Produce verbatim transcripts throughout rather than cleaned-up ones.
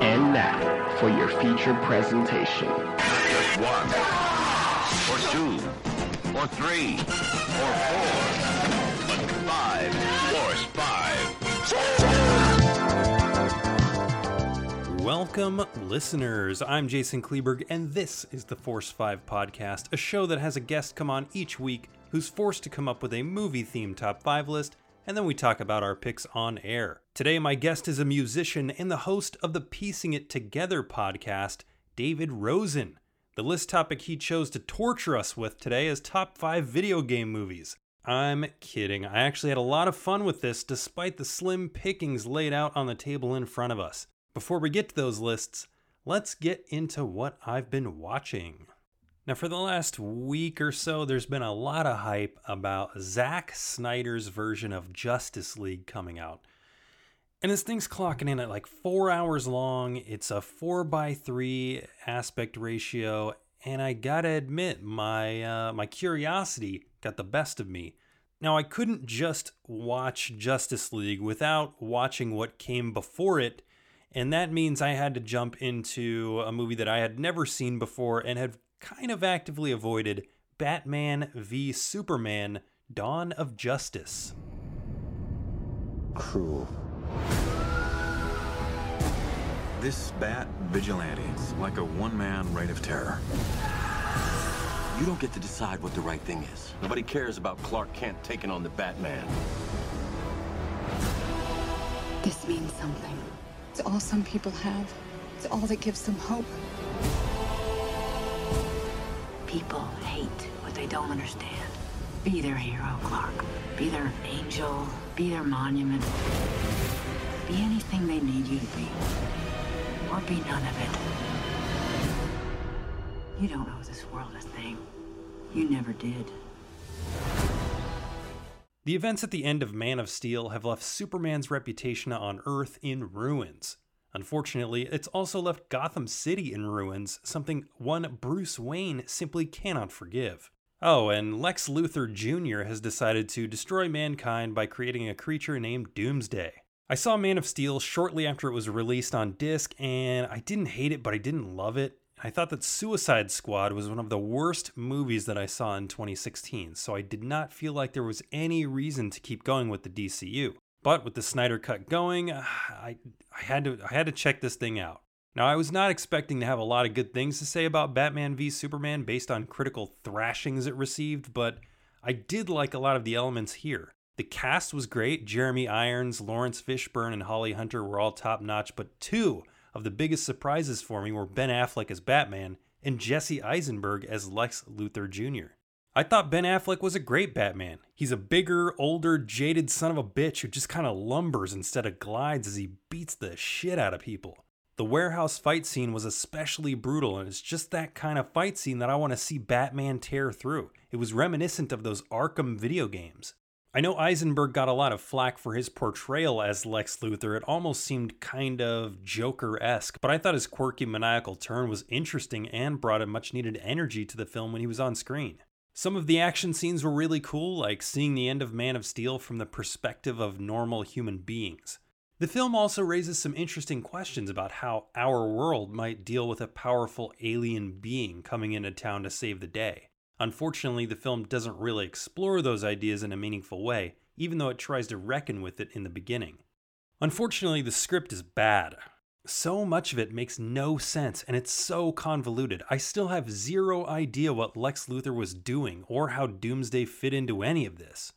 And now, for your feature presentation. Just one, or two, or three, or four, but five, Force five. Welcome, listeners. I'm Jason Kleberg, and this is the Force five Podcast, a show that has a guest come on each week who's forced to come up with a movie-themed top five list, and then we talk about our picks on air. Today, my guest is a musician and the host of the Piecing It Together podcast, David Rosen. The list topic he chose to torture us with today is top five video game movies. I'm kidding. I actually had a lot of fun with this, despite the slim pickings laid out on the table in front of us. Before we get to those lists, let's get into what I've been watching. Now, for the last week or so, there's been a lot of hype about Zack Snyder's version of Justice League coming out. And this thing's clocking in at like four hours long. It's a four by three aspect ratio. And I gotta admit, my uh, my curiosity got the best of me. Now, I couldn't just watch Justice League without watching what came before it. And that means I had to jump into a movie that I had never seen before and had kind of actively avoided: Batman v Superman: Dawn of Justice. Cruel. This bat vigilante's like a one-man reign of terror. You don't get to decide what the right thing is. Nobody cares about Clark Kent taking on the Batman. This means something. It's all some people have. It's all that gives them hope. People hate what they don't understand. Be their hero, Clark. Be their angel. Be their monument. Be anything they need you to be. Or be none of it. You don't owe this world a thing. You never did. The events at the end of Man of Steel have left Superman's reputation on Earth in ruins. Unfortunately, it's also left Gotham City in ruins, something one Bruce Wayne simply cannot forgive. Oh, and Lex Luthor Junior has decided to destroy mankind by creating a creature named Doomsday. I saw Man of Steel shortly after it was released on disc, and I didn't hate it, but I didn't love it. I thought that Suicide Squad was one of the worst movies that I saw in twenty sixteen, so I did not feel like there was any reason to keep going with the D C U. But with the Snyder Cut going, I, I had to I had to check this thing out. Now, I was not expecting to have a lot of good things to say about Batman v Superman based on critical thrashings it received, but I did like a lot of the elements here. The cast was great. Jeremy Irons, Lawrence Fishburne, and Holly Hunter were all top-notch, but two of the biggest surprises for me were Ben Affleck as Batman and Jesse Eisenberg as Lex Luthor Junior I thought Ben Affleck was a great Batman. He's a bigger, older, jaded son of a bitch who just kind of lumbers instead of glides as he beats the shit out of people. The warehouse fight scene was especially brutal, and it's just that kind of fight scene that I want to see Batman tear through. It was reminiscent of those Arkham video games. I know Eisenberg got a lot of flack for his portrayal as Lex Luthor. It almost seemed kind of Joker-esque, but I thought his quirky, maniacal turn was interesting and brought a much-needed energy to the film when he was on screen. Some of the action scenes were really cool, like seeing the end of Man of Steel from the perspective of normal human beings. The film also raises some interesting questions about how our world might deal with a powerful alien being coming into town to save the day. Unfortunately, the film doesn't really explore those ideas in a meaningful way, even though it tries to reckon with it in the beginning. Unfortunately, the script is bad. So much of it makes no sense, and it's so convoluted. I still have zero idea what Lex Luthor was doing or how Doomsday fit into any of this.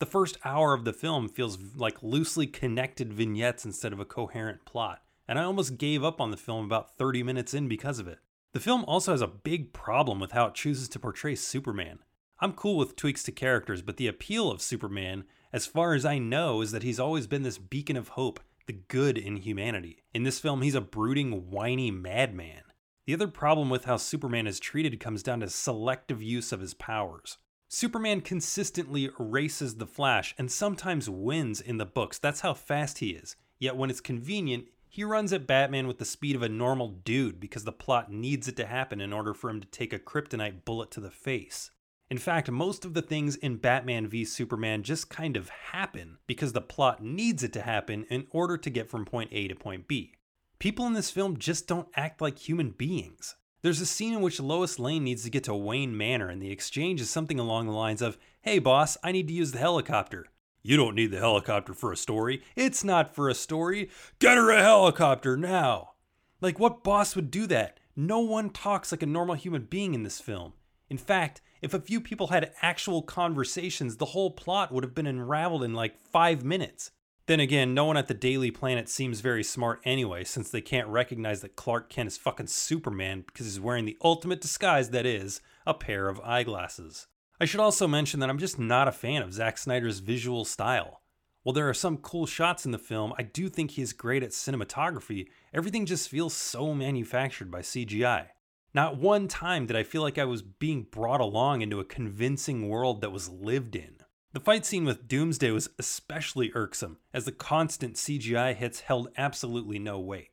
The first hour of the film feels like loosely connected vignettes instead of a coherent plot, and I almost gave up on the film about thirty minutes in because of it. The film also has a big problem with how it chooses to portray Superman. I'm cool with tweaks to characters, but the appeal of Superman, as far as I know, is that he's always been this beacon of hope, the good in humanity. In this film, he's a brooding, whiny madman. The other problem with how Superman is treated comes down to selective use of his powers. Superman consistently races the Flash and sometimes wins in the books. That's how fast he is. Yet when it's convenient, he runs at Batman with the speed of a normal dude because the plot needs it to happen in order for him to take a kryptonite bullet to the face. In fact, most of the things in Batman v Superman just kind of happen because the plot needs it to happen in order to get from point A to point B. People in this film just don't act like human beings. There's a scene in which Lois Lane needs to get to Wayne Manor, and the exchange is something along the lines of, "Hey boss, I need to use the helicopter." "You don't need the helicopter for a story. It's not for a story. Get her a helicopter now." Like, what boss would do that? No one talks like a normal human being in this film. In fact, if a few people had actual conversations, the whole plot would have been unraveled in like five minutes. Then again, no one at the Daily Planet seems very smart anyway, since they can't recognize that Clark Kent is fucking Superman because he's wearing the ultimate disguise that is a pair of eyeglasses. I should also mention that I'm just not a fan of Zack Snyder's visual style. While there are some cool shots in the film, I do think he is great at cinematography. Everything just feels so manufactured by C G I. Not one time did I feel like I was being brought along into a convincing world that was lived in. The fight scene with Doomsday was especially irksome, as the constant C G I hits held absolutely no weight.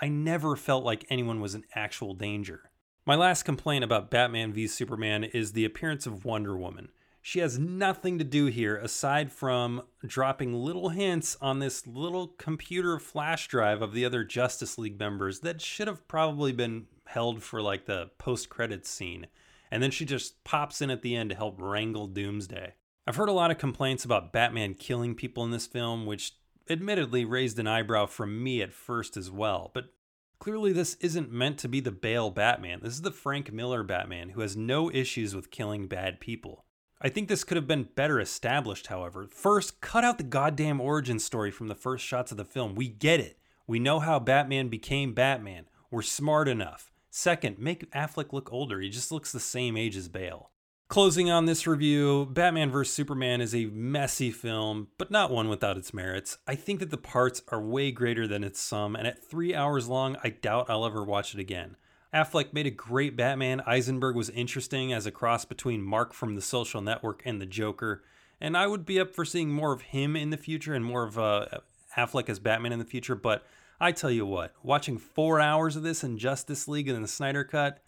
I never felt like anyone was in actual danger. My last complaint about Batman v Superman is the appearance of Wonder Woman. She has nothing to do here aside from dropping little hints on this little computer flash drive of the other Justice League members that should have probably been held for like the post-credits scene, and then she just pops in at the end to help wrangle Doomsday. I've heard a lot of complaints about Batman killing people in this film, which admittedly raised an eyebrow from me at first as well, but clearly this isn't meant to be the Bale Batman. This is the Frank Miller Batman who has no issues with killing bad people. I think this could have been better established, however. First, cut out the goddamn origin story from the first shots of the film. We get it. We know how Batman became Batman. We're smart enough. Second, make Affleck look older. He just looks the same age as Bale. Closing on this review, Batman v Superman is a messy film, but not one without its merits. I think that the parts are way greater than its sum, and at three hours long, I doubt I'll ever watch it again. Affleck made a great Batman, Eisenberg was interesting as a cross between Mark from The Social Network and the Joker, and I would be up for seeing more of him in the future and more of uh, Affleck as Batman in the future, but I tell you what, watching four hours of this in Justice League and the Snyder Cut,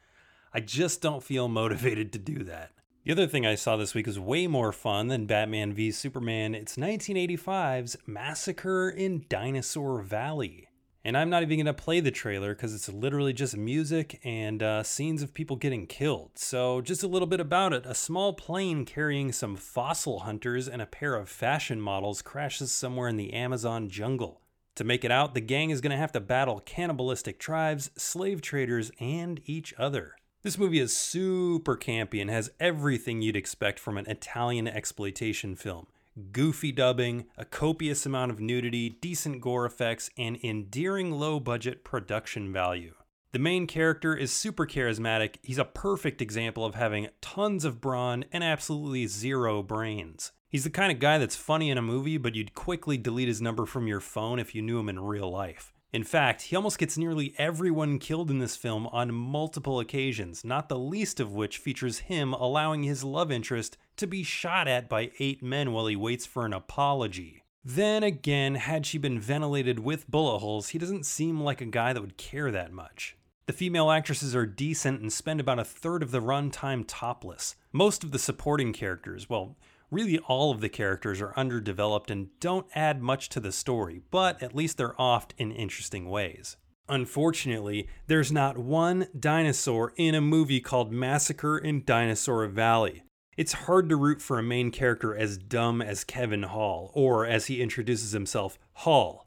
I just don't feel motivated to do that. The other thing I saw this week is way more fun than Batman v Superman. It's nineteen eighty-five's Massacre in Dinosaur Valley. And I'm not even going to play the trailer because it's literally just music and uh, scenes of people getting killed. So just a little bit about it. A small plane carrying some fossil hunters and a pair of fashion models crashes somewhere in the Amazon jungle. To make it out, the gang is going to have to battle cannibalistic tribes, slave traders, and each other. This movie is super campy and has everything you'd expect from an Italian exploitation film. Goofy dubbing, a copious amount of nudity, decent gore effects, and endearing low-budget production value. The main character is super charismatic. He's a perfect example of having tons of brawn and absolutely zero brains. He's the kind of guy that's funny in a movie, but you'd quickly delete his number from your phone if you knew him in real life. In fact, he almost gets nearly everyone killed in this film on multiple occasions, not the least of which features him allowing his love interest to be shot at by eight men while he waits for an apology. Then again, had she been ventilated with bullet holes, he doesn't seem like a guy that would care that much. The female actresses are decent and spend about a third of the runtime topless. Most of the supporting characters, well, really, all of the characters are underdeveloped and don't add much to the story, but at least they're offed in interesting ways. Unfortunately, there's not one dinosaur in a movie called Massacre in Dinosaur Valley. It's hard to root for a main character as dumb as Kevin Hall, or as he introduces himself, Hall.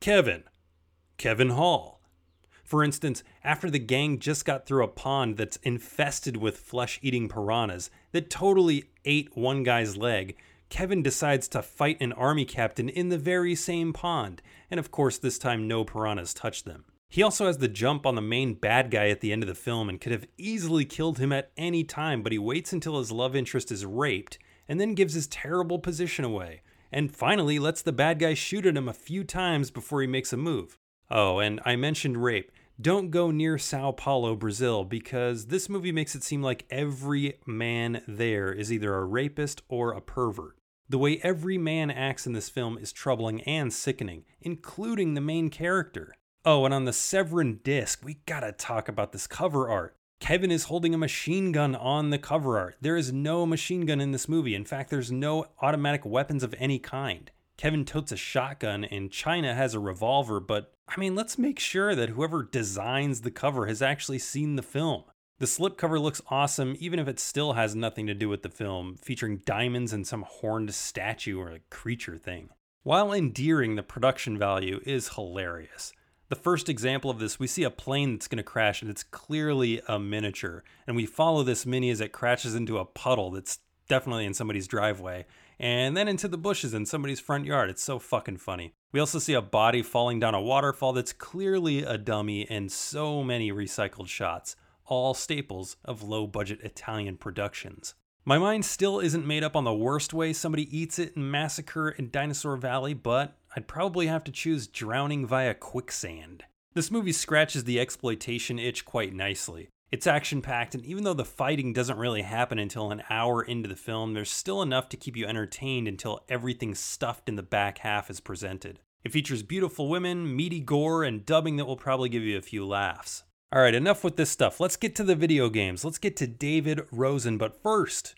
Kevin. Kevin Hall. For instance, after the gang just got through a pond that's infested with flesh-eating piranhas that totally ate one guy's leg, Kevin decides to fight an army captain in the very same pond, and of course this time no piranhas touch them. He also has the jump on the main bad guy at the end of the film and could have easily killed him at any time, but he waits until his love interest is raped and then gives his terrible position away, and finally lets the bad guy shoot at him a few times before he makes a move. Oh, and I mentioned rape. Don't go near Sao Paulo, Brazil, because this movie makes it seem like every man there is either a rapist or a pervert. The way every man acts in this film is troubling and sickening, including the main character. Oh, and on the Severin disc, we gotta talk about this cover art. Kevin is holding a machine gun on the cover art. There is no machine gun in this movie. In fact, there's no automatic weapons of any kind. Kevin totes a shotgun, and China has a revolver, but I mean, let's make sure that whoever designs the cover has actually seen the film. The slipcover looks awesome, even if it still has nothing to do with the film, featuring diamonds and some horned statue or a creature thing. While endearing, the production value is hilarious. The first example of this, we see a plane that's going to crash, and it's clearly a miniature. And we follow this mini as it crashes into a puddle that's definitely in somebody's driveway, and then into the bushes in somebody's front yard. It's so fucking funny. We also see a body falling down a waterfall that's clearly a dummy, and so many recycled shots, all staples of low-budget Italian productions. My mind still isn't made up on the worst way somebody eats it in Massacre in Dinosaur Valley, but I'd probably have to choose drowning via quicksand. This movie scratches the exploitation itch quite nicely. It's action-packed, and even though the fighting doesn't really happen until an hour into the film, there's still enough to keep you entertained until everything stuffed in the back half is presented. It features beautiful women, meaty gore, and dubbing that will probably give you a few laughs. Alright, enough with this stuff. Let's get to the video games. Let's get to David Rosen, but first,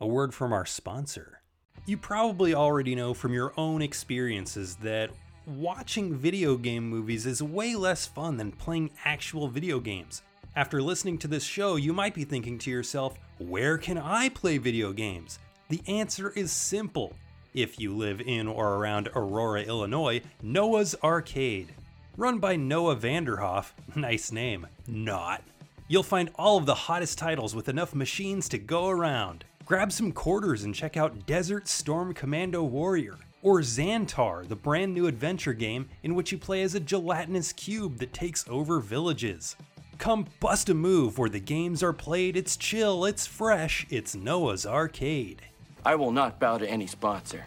a word from our sponsor. You probably already know from your own experiences that watching video game movies is way less fun than playing actual video games. After listening to this show, you might be thinking to yourself, where can I play video games? The answer is simple. If you live in or around Aurora, Illinois, Noah's Arcade. Run by Noah Vanderhoff, nice name, not. You'll find all of the hottest titles with enough machines to go around. Grab some quarters and check out Desert Storm Commando Warrior, or Xantar, the brand new adventure game in which you play as a gelatinous cube that takes over villages. Come bust a move where the games are played, it's chill, it's fresh, it's Noah's Arcade. I will not bow to any sponsor.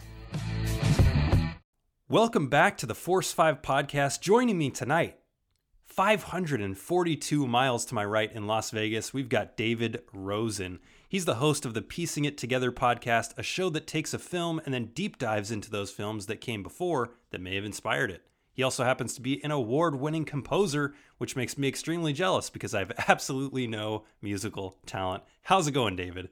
Welcome back to the Force five Podcast. Joining me tonight, five hundred forty-two miles to my right in Las Vegas, we've got David Rosen. He's the host of the Piecing It Together podcast, a show that takes a film and then deep dives into those films that came before that may have inspired it. He also happens to be an award-winning composer, which makes me extremely jealous because I have absolutely no musical talent. How's it going, David?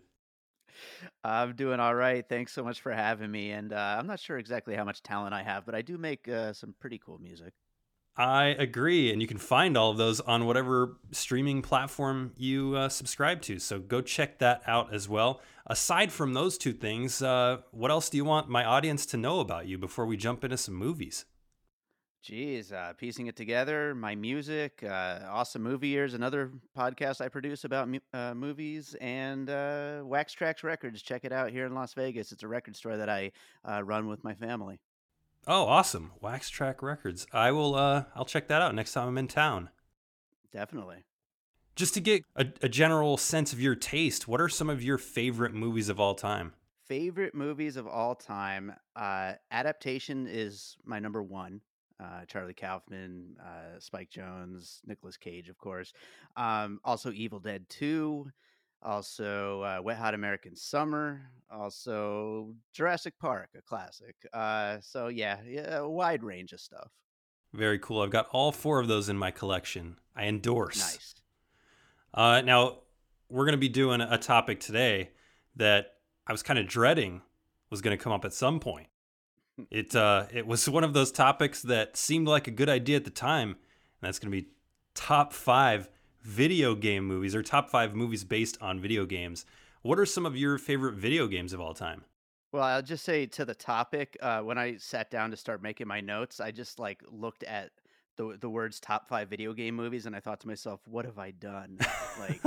I'm doing all right. Thanks so much for having me. And uh, I'm not sure exactly how much talent I have, but I do make uh, some pretty cool music. I agree. And you can find all of those on whatever streaming platform you uh, subscribe to. So go check that out as well. Aside from those two things, uh, what else do you want my audience to know about you before we jump into some movies? Geez, uh, piecing it together, my music, uh, Awesome Movie Years, another podcast I produce about mu- uh, movies, and uh, Wax Tracks Records. Check it out here in Las Vegas. It's a record store that I uh, run with my family. Oh, awesome. Wax Track Records. I will, uh, I'll check that out next time I'm in town. Definitely. Just to get a, a general sense of your taste, what are some of your favorite movies of all time? Favorite movies of all time? Uh, Adaptation is my number one. Uh, Charlie Kaufman, uh, Spike Jones, Nicolas Cage, of course. Um, also Evil Dead two, also uh, Wet Hot American Summer, also Jurassic Park, a classic. Uh, so yeah, yeah, a wide range of stuff. Very cool. I've got all four of those in my collection. I endorse. Nice. Uh, now, we're going to be doing a topic today that I was kind of dreading was going to come up at some point. It uh, it was one of those topics that seemed like a good idea at the time, and that's going to be top five video game movies, or top five movies based on video games. What are some of your favorite video games of all time? Well, I'll just say to the topic, uh, when I sat down to start making my notes, I just like looked at the the words top five video game movies, and I thought to myself, what have I done? Like...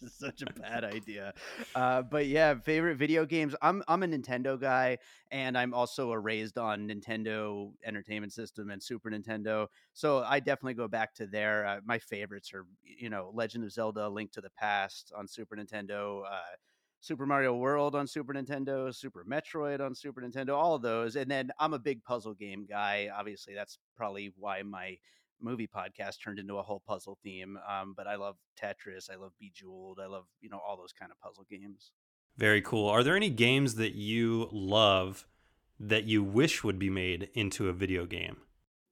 This is such a bad idea. Uh, but yeah, favorite video games. I'm I'm a Nintendo guy, and I'm also raised on Nintendo Entertainment System and Super Nintendo. So I definitely go back to there. Uh, my favorites are, you know, Legend of Zelda, Link to the Past on Super Nintendo, uh, Super Mario World on Super Nintendo, Super Metroid on Super Nintendo, all of those. And then I'm a big puzzle game guy. Obviously, that's probably why my movie podcast turned into a whole puzzle theme, um but I love Tetris, I love Bejeweled, I love, you know, all those kind of puzzle games. Very cool. Are there any games that you love that you wish would be made into a video game?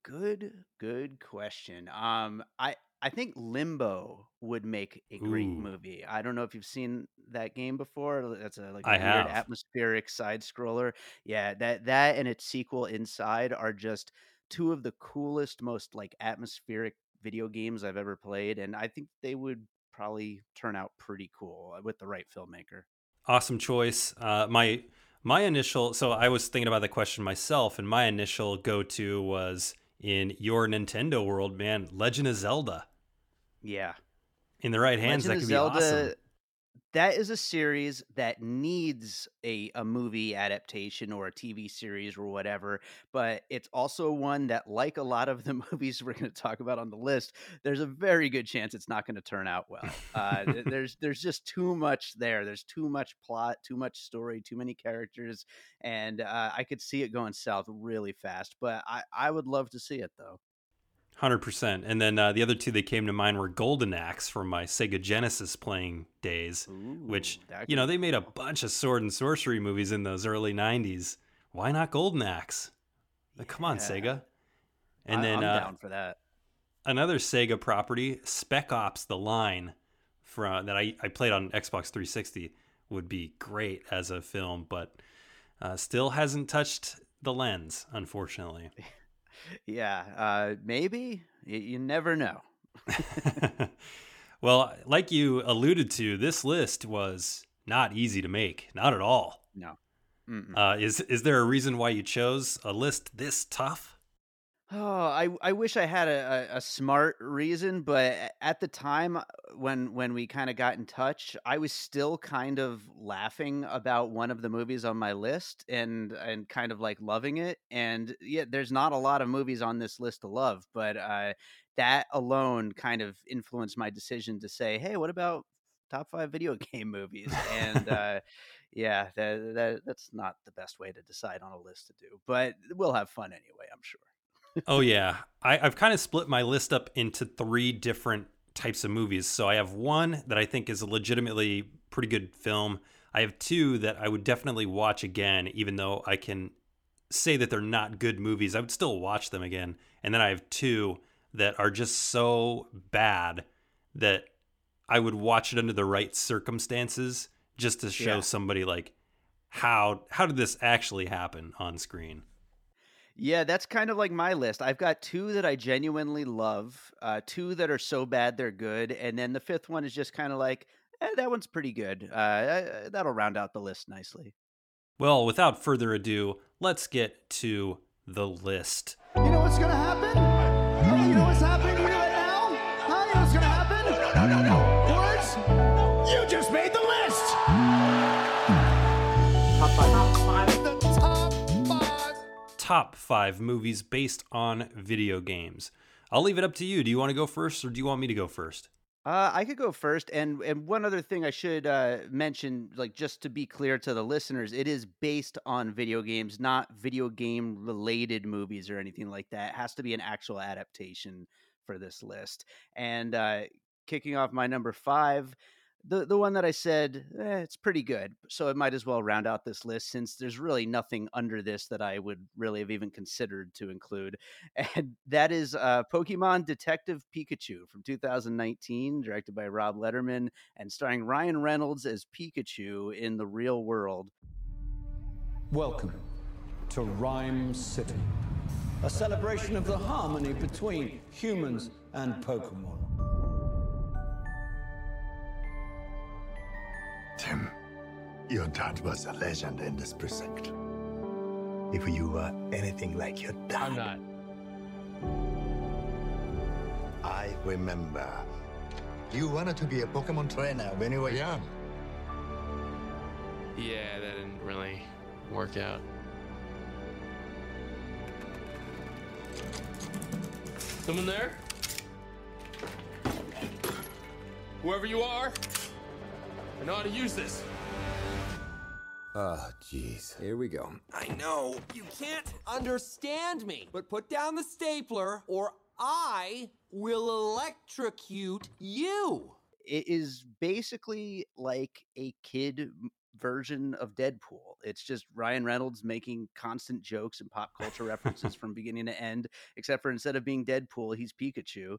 Good good question. um I I think Limbo would make a great Ooh. movie. I don't know if you've seen that game before. That's a like a I weird have. atmospheric side scroller. Yeah, that that and its sequel Inside are just two of the coolest, most like atmospheric video games I've ever played, and I think they would probably turn out pretty cool with the right filmmaker. Awesome choice. Uh, my my initial so I was thinking about the question myself, and my initial go-to was in your Nintendo world, man, Legend of Zelda. Yeah. In the right hands, Legend that could Zelda, be awesome. That is a series that needs a, a movie adaptation or a T V series or whatever, but it's also one that, like a lot of the movies we're going to talk about on the list, there's a very good chance it's not going to turn out well. Uh, there's there's just too much there. There's too much plot, too much story, too many characters, and uh, I could see it going south really fast, but I, I would love to see it, though. one hundred percent. And then uh, the other two that came to mind were Golden Axe from my Sega Genesis playing days, Ooh, which, you know, they made a bunch of sword and sorcery movies in those early nineties. Why not Golden Axe? Yeah. Come on, Sega. And I, then I'm uh, down for that. Another Sega property, Spec Ops: The Line, from that I, I played on Xbox three sixty, would be great as a film, but uh, still hasn't touched the lens, unfortunately. Yeah, uh, maybe. You, you never know. Well, like you alluded to, this list was not easy to make. Not at all. No. Uh, is is there a reason why you chose a list this tough? Oh, I, I wish I had a, a, a smart reason, but at the time when when we kind of got in touch, I was still kind of laughing about one of the movies on my list and and kind of like loving it. And yeah, there's not a lot of movies on this list to love, but uh, that alone kind of influenced my decision to say, hey, what about top five video game movies? And uh, yeah, that, that that's not the best way to decide on a list to do, but we'll have fun anyway, I'm sure. Oh, yeah. I, I've kind of split my list up into three different types of movies. So I have one that I think is a legitimately pretty good film. I have two that I would definitely watch again, even though I can say that they're not good movies. I would still watch them again. And then I have two that are just so bad that I would watch it under the right circumstances just to show yeah. somebody like how how did this actually happen on screen? Yeah, that's kind of like my list. I've got two that I genuinely love, uh, two that are so bad they're good, and then the fifth one is just kind of like, eh, that one's pretty good. Uh, that'll round out the list nicely. Well, without further ado, let's get to the list. You know what's going to happen? Hey, you know what's happening? You know it now? Huh? You know what's going to happen? No, no, no, no. Words? No. You just made the list! Top five. Top five. Top five movies based on video games. I'll leave it up to you. Do you want to go first, or do you want me to go first? Uh, I could go first. And and one other thing I should uh, mention, like just to be clear to the listeners, it is based on video games, not video game related movies or anything like that. It has to be an actual adaptation for this list. And uh, kicking off my number five, The the one that I said, eh, it's pretty good, so it might as well round out this list since there's really nothing under this that I would really have even considered to include. And that is uh, Pokemon Detective Pikachu from two thousand nineteen, directed by Rob Letterman and starring Ryan Reynolds as Pikachu in the real world. Welcome to Rhyme City, a celebration of the harmony between humans and Pokemon. Tim, your dad was a legend in this precinct. If you were anything like your dad... I'm not. I remember you wanted to be a Pokemon trainer when you were young. Yeah, that didn't really work out. Someone there? Whoever you are... I know how to use this. Oh, jeez. Here we go. I know. You can't understand me, but put down the stapler or I will electrocute you. It is basically like a kid version of Deadpool. It's just Ryan Reynolds making constant jokes and pop culture references from beginning to end, except for instead of being Deadpool, he's Pikachu.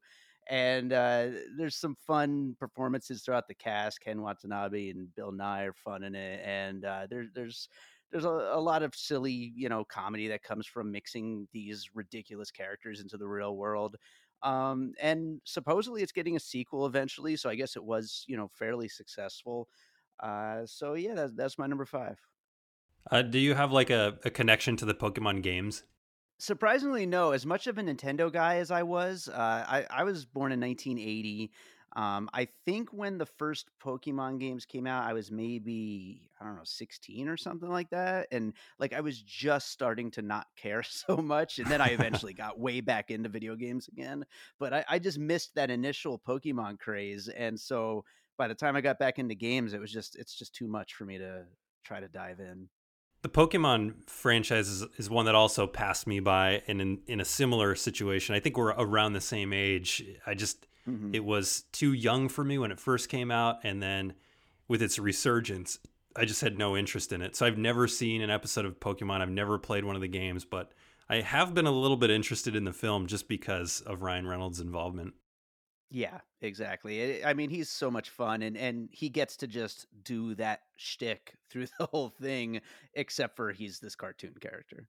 And uh, there's some fun performances throughout the cast. Ken Watanabe and Bill Nye are fun in it. And uh, there, there's there's a, a lot of silly, you know, comedy that comes from mixing these ridiculous characters into the real world. Um, and supposedly it's getting a sequel eventually. So I guess it was, you know, fairly successful. Uh, so, yeah, that's, that's my number five. Uh, do you have like a, a connection to the Pokemon games? Surprisingly, no. As much of a Nintendo guy as I was, uh, I, I was born in nineteen eighty. Um, I think when the first Pokemon games came out, I was maybe, I don't know, sixteen or something like that. And like, I was just starting to not care so much. And then I eventually got way back into video games again, but I, I just missed that initial Pokemon craze. And so by the time I got back into games, it was just, it's just too much for me to try to dive in. The Pokemon franchise is, is one that also passed me by, and in, in a similar situation. I think we're around the same age. I just, mm-hmm. It was too young for me when it first came out, and then with its resurgence, I just had no interest in it. So I've never seen an episode of Pokemon. I've never played one of the games, but I have been a little bit interested in the film just because of Ryan Reynolds' involvement. Yeah, exactly. I mean, he's so much fun, and, and he gets to just do that shtick through the whole thing, except for he's this cartoon character.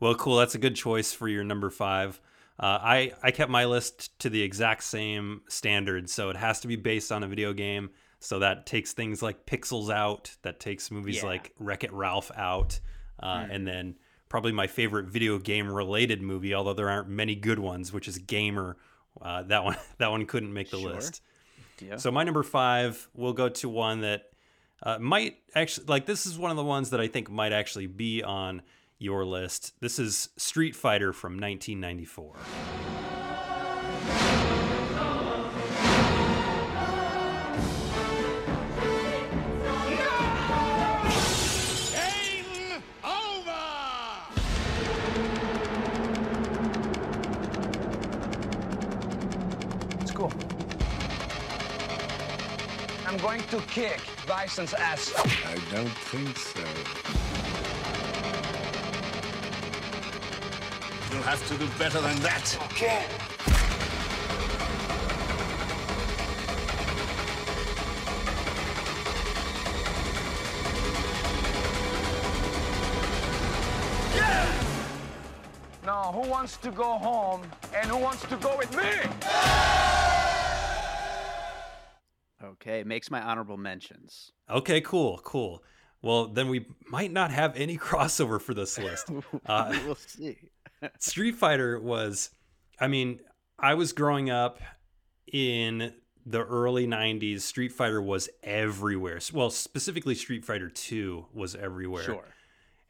Well, cool. That's a good choice for your number five. Uh, I, I kept my list to the exact same standard, so it has to be based on a video game. So that takes things like Pixels out, that takes movies yeah. like Wreck-It Ralph out, uh, mm. and then probably my favorite video game-related movie, although there aren't many good ones, which is Gamer. Uh, that one that one couldn't make the sure. list. Yeah. So my number five will go to one that uh, might actually, like this is one of the ones that I think might actually be on your list. This is Street Fighter from nineteen ninety-four. I'm going to kick Bison's ass. I don't think so. You'll have to do better than that. Okay. Yeah! Now, who wants to go home and who wants to go with me? Yeah! Okay, makes my honorable mentions. Okay, cool, cool. Well, then we might not have any crossover for this list. Uh, we'll see. Street Fighter was, I mean, I was growing up in the early nineties. Street Fighter was everywhere. Well, specifically Street Fighter two was everywhere. Sure.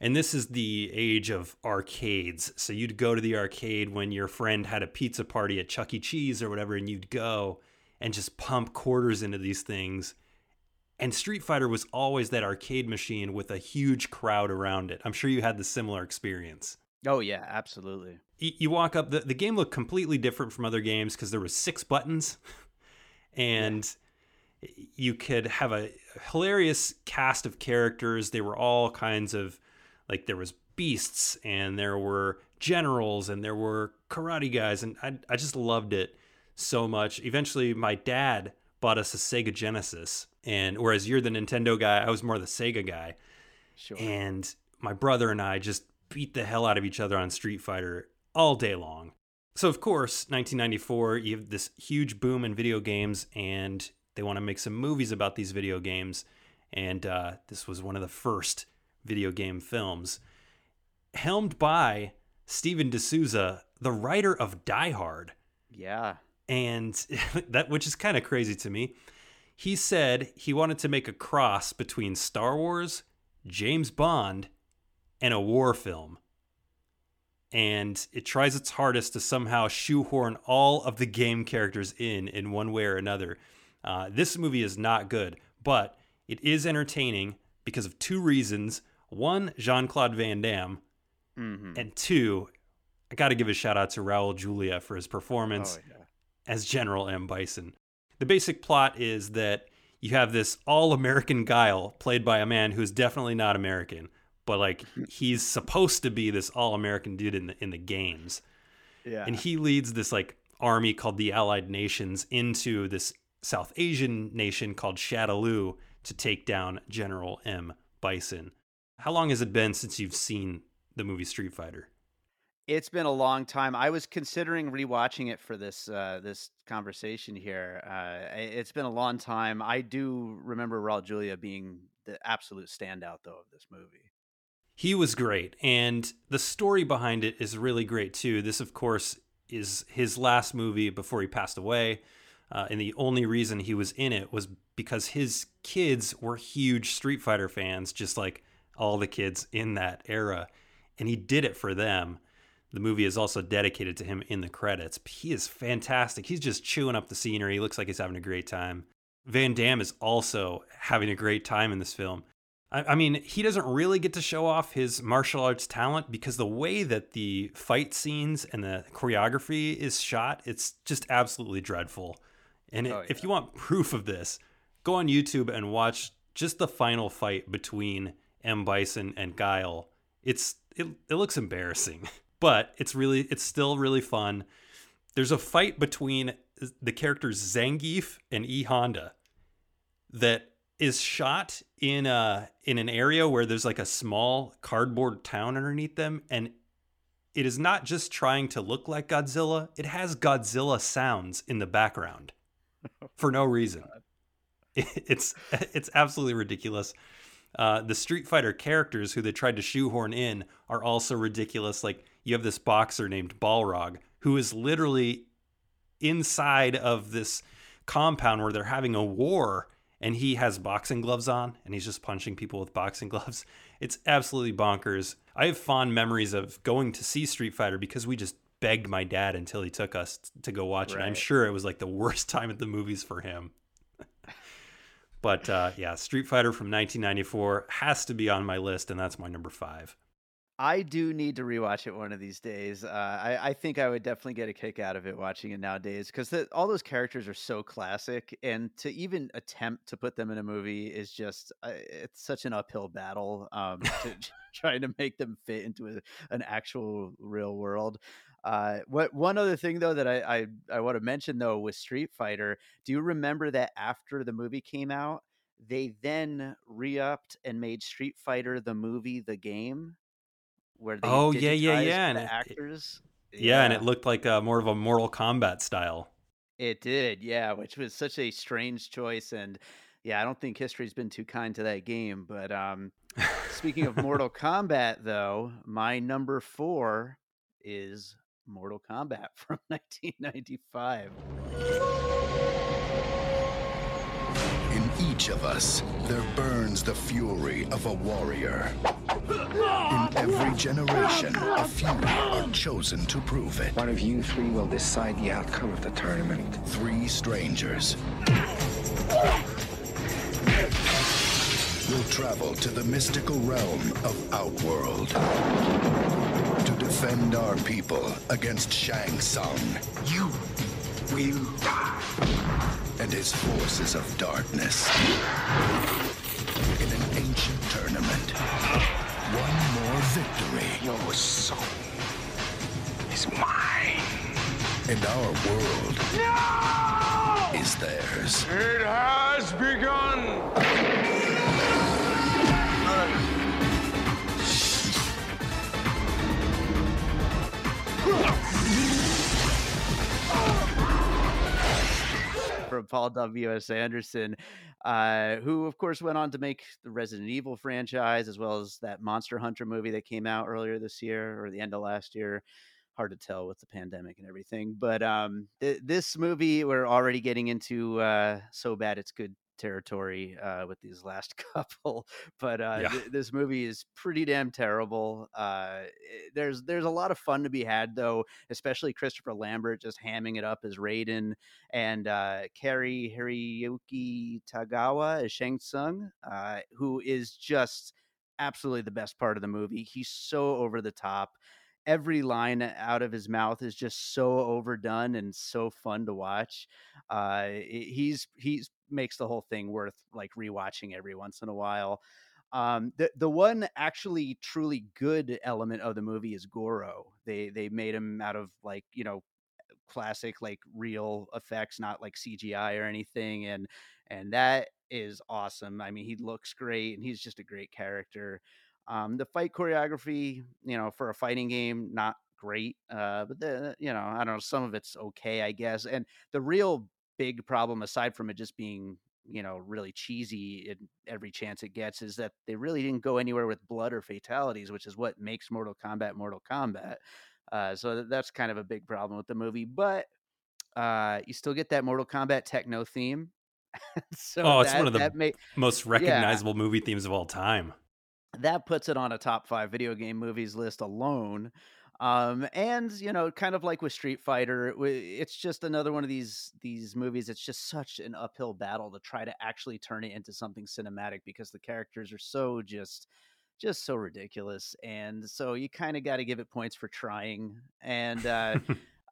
And this is the age of arcades. So you'd go to the arcade when your friend had a pizza party at Chuck E. Cheese or whatever, and you'd go and just pump quarters into these things. And Street Fighter was always that arcade machine with a huge crowd around it. I'm sure you had the similar experience. Oh, yeah, absolutely. You walk up, the, the game looked completely different from other games because there was six buttons. And yeah. You could have a hilarious cast of characters. They were all kinds of, like there was beasts and there were generals and there were karate guys. And I, I just loved it so much. Eventually my dad bought us a Sega Genesis, and whereas you're the Nintendo guy, I was more the Sega guy. Sure. And my brother and I just beat the hell out of each other on Street Fighter all day long. So of course, nineteen ninety-four, you have this huge boom in video games, and they want to make some movies about these video games. And uh, this was one of the first video game films, helmed by Steven D'Souza, the writer of Die Hard. Yeah. And that, which is kind of crazy to me, he said he wanted to make a cross between Star Wars, James Bond, and a war film. And it tries its hardest to somehow shoehorn all of the game characters in, in one way or another. Uh, this movie is not good, but it is entertaining because of two reasons. One, Jean-Claude Van Damme, mm-hmm. and two, I got to give a shout out to Raul Julia for his performance. Oh, yeah. As General M. Bison. The basic plot is that you have this all-American guile played by a man who's definitely not American, but like he's supposed to be this all-American dude in the in the games. Yeah. And he leads this like army called the Allied Nations into this South Asian nation called Shadaloo to take down General M. Bison. How long has it been since you've seen the movie Street Fighter? It's been a long time. I was considering rewatching it for this uh, this conversation here. Uh, it's been a long time. I do remember Raul Julia being the absolute standout, though, of this movie. He was great, and the story behind it is really great, too. This, of course, is his last movie before he passed away, uh, and the only reason he was in it was because his kids were huge Street Fighter fans, just like all the kids in that era, and he did it for them. The movie is also dedicated to him in the credits. He is fantastic. He's just chewing up the scenery. He looks like he's having a great time. Van Damme is also having a great time in this film. I mean, he doesn't really get to show off his martial arts talent because the way that the fight scenes and the choreography is shot, it's just absolutely dreadful. And oh, it, yeah. If you want proof of this, go on YouTube and watch just the final fight between M. Bison and Guile. It's it, it looks embarrassing, but it's really it's still really fun. There's a fight between the characters Zangief and E. Honda that is shot in a in an area where there's like a small cardboard town underneath them, and it is not just trying to look like Godzilla, it has Godzilla sounds in the background for no reason. It's it's absolutely ridiculous. Uh, the Street Fighter characters who they tried to shoehorn in are also ridiculous. Like, you have this boxer named Balrog who is literally inside of this compound where they're having a war, and he has boxing gloves on, and he's just punching people with boxing gloves. It's absolutely bonkers. I have fond memories of going to see Street Fighter because we just begged my dad until he took us to go watch right. it. I'm sure it was like the worst time at the movies for him. But uh, yeah, Street Fighter from nineteen ninety-four has to be on my list, and that's my number five. I do need to rewatch it one of these days. Uh, I, I think I would definitely get a kick out of it watching it nowadays because all those characters are so classic, and to even attempt to put them in a movie is just uh, it's such an uphill battle um, to, trying to make them fit into a, an actual real world. Uh, what one other thing though that I I, I want to mention though with Street Fighter, do you remember that after the movie came out, they then re-upped and made Street Fighter the movie, the game? Where they oh yeah yeah yeah and the it, actors it, yeah, yeah and it looked like a, more of a Mortal Kombat style. It did, yeah, which was such a strange choice, and yeah, I don't think history's been too kind to that game. But um, speaking of Mortal Kombat, though, my number four is Mortal Kombat from nineteen ninety-five. In each of us, there burns the fury of a warrior. In every generation, a few are chosen to prove it. One of you three will decide the outcome of the tournament. Three strangers will travel to the mystical realm of Outworld to defend our people against Shang Tsung. You will die. And his forces of darkness in an ancient tournament. One more victory. Your soul is mine. And our world no! is theirs. It has begun. From Paul W S. Anderson. Uh, who, of course, went on to make the Resident Evil franchise, as well as that Monster Hunter movie that came out earlier this year or the end of last year. Hard to tell with the pandemic and everything. But um, th- this movie, we're already getting into uh, so bad it's good territory uh, with these last couple. But uh, yeah. th- this movie is pretty damn terrible. Uh, it, there's there's a lot of fun to be had, though, especially Christopher Lambert just hamming it up as Raiden, and uh, Kari Hiroyuki Tagawa as Shang Tsung, uh, who is just absolutely the best part of the movie. He's so over the top. Every line out of his mouth is just so overdone and so fun to watch. Uh, he's he's makes the whole thing worth like rewatching every once in a while. Um, the the one actually truly good element of the movie is Goro. They they made him out of like, you know, classic, like real effects, not like C G I or anything. And, and that is awesome. I mean, he looks great and he's just a great character. Um, the fight choreography, you know, for a fighting game, not great. Uh, but the, you know, I don't know, some of it's okay, I guess. And the real big problem, aside from it just being, you know, really cheesy in every chance it gets, is that they really didn't go anywhere with blood or fatalities, which is what makes Mortal Kombat Mortal Kombat. Uh, so that's kind of a big problem with the movie, but uh, you still get that Mortal Kombat techno theme. so oh, it's that, one of the may- most recognizable yeah. movie themes of all time. That puts it on a top five video game movies list alone. Um, and, you know, kind of like with Street Fighter, it's just another one of these these movies. It's just such an uphill battle to try to actually turn it into something cinematic because the characters are so just just so ridiculous. And so you kind of got to give it points for trying. And uh,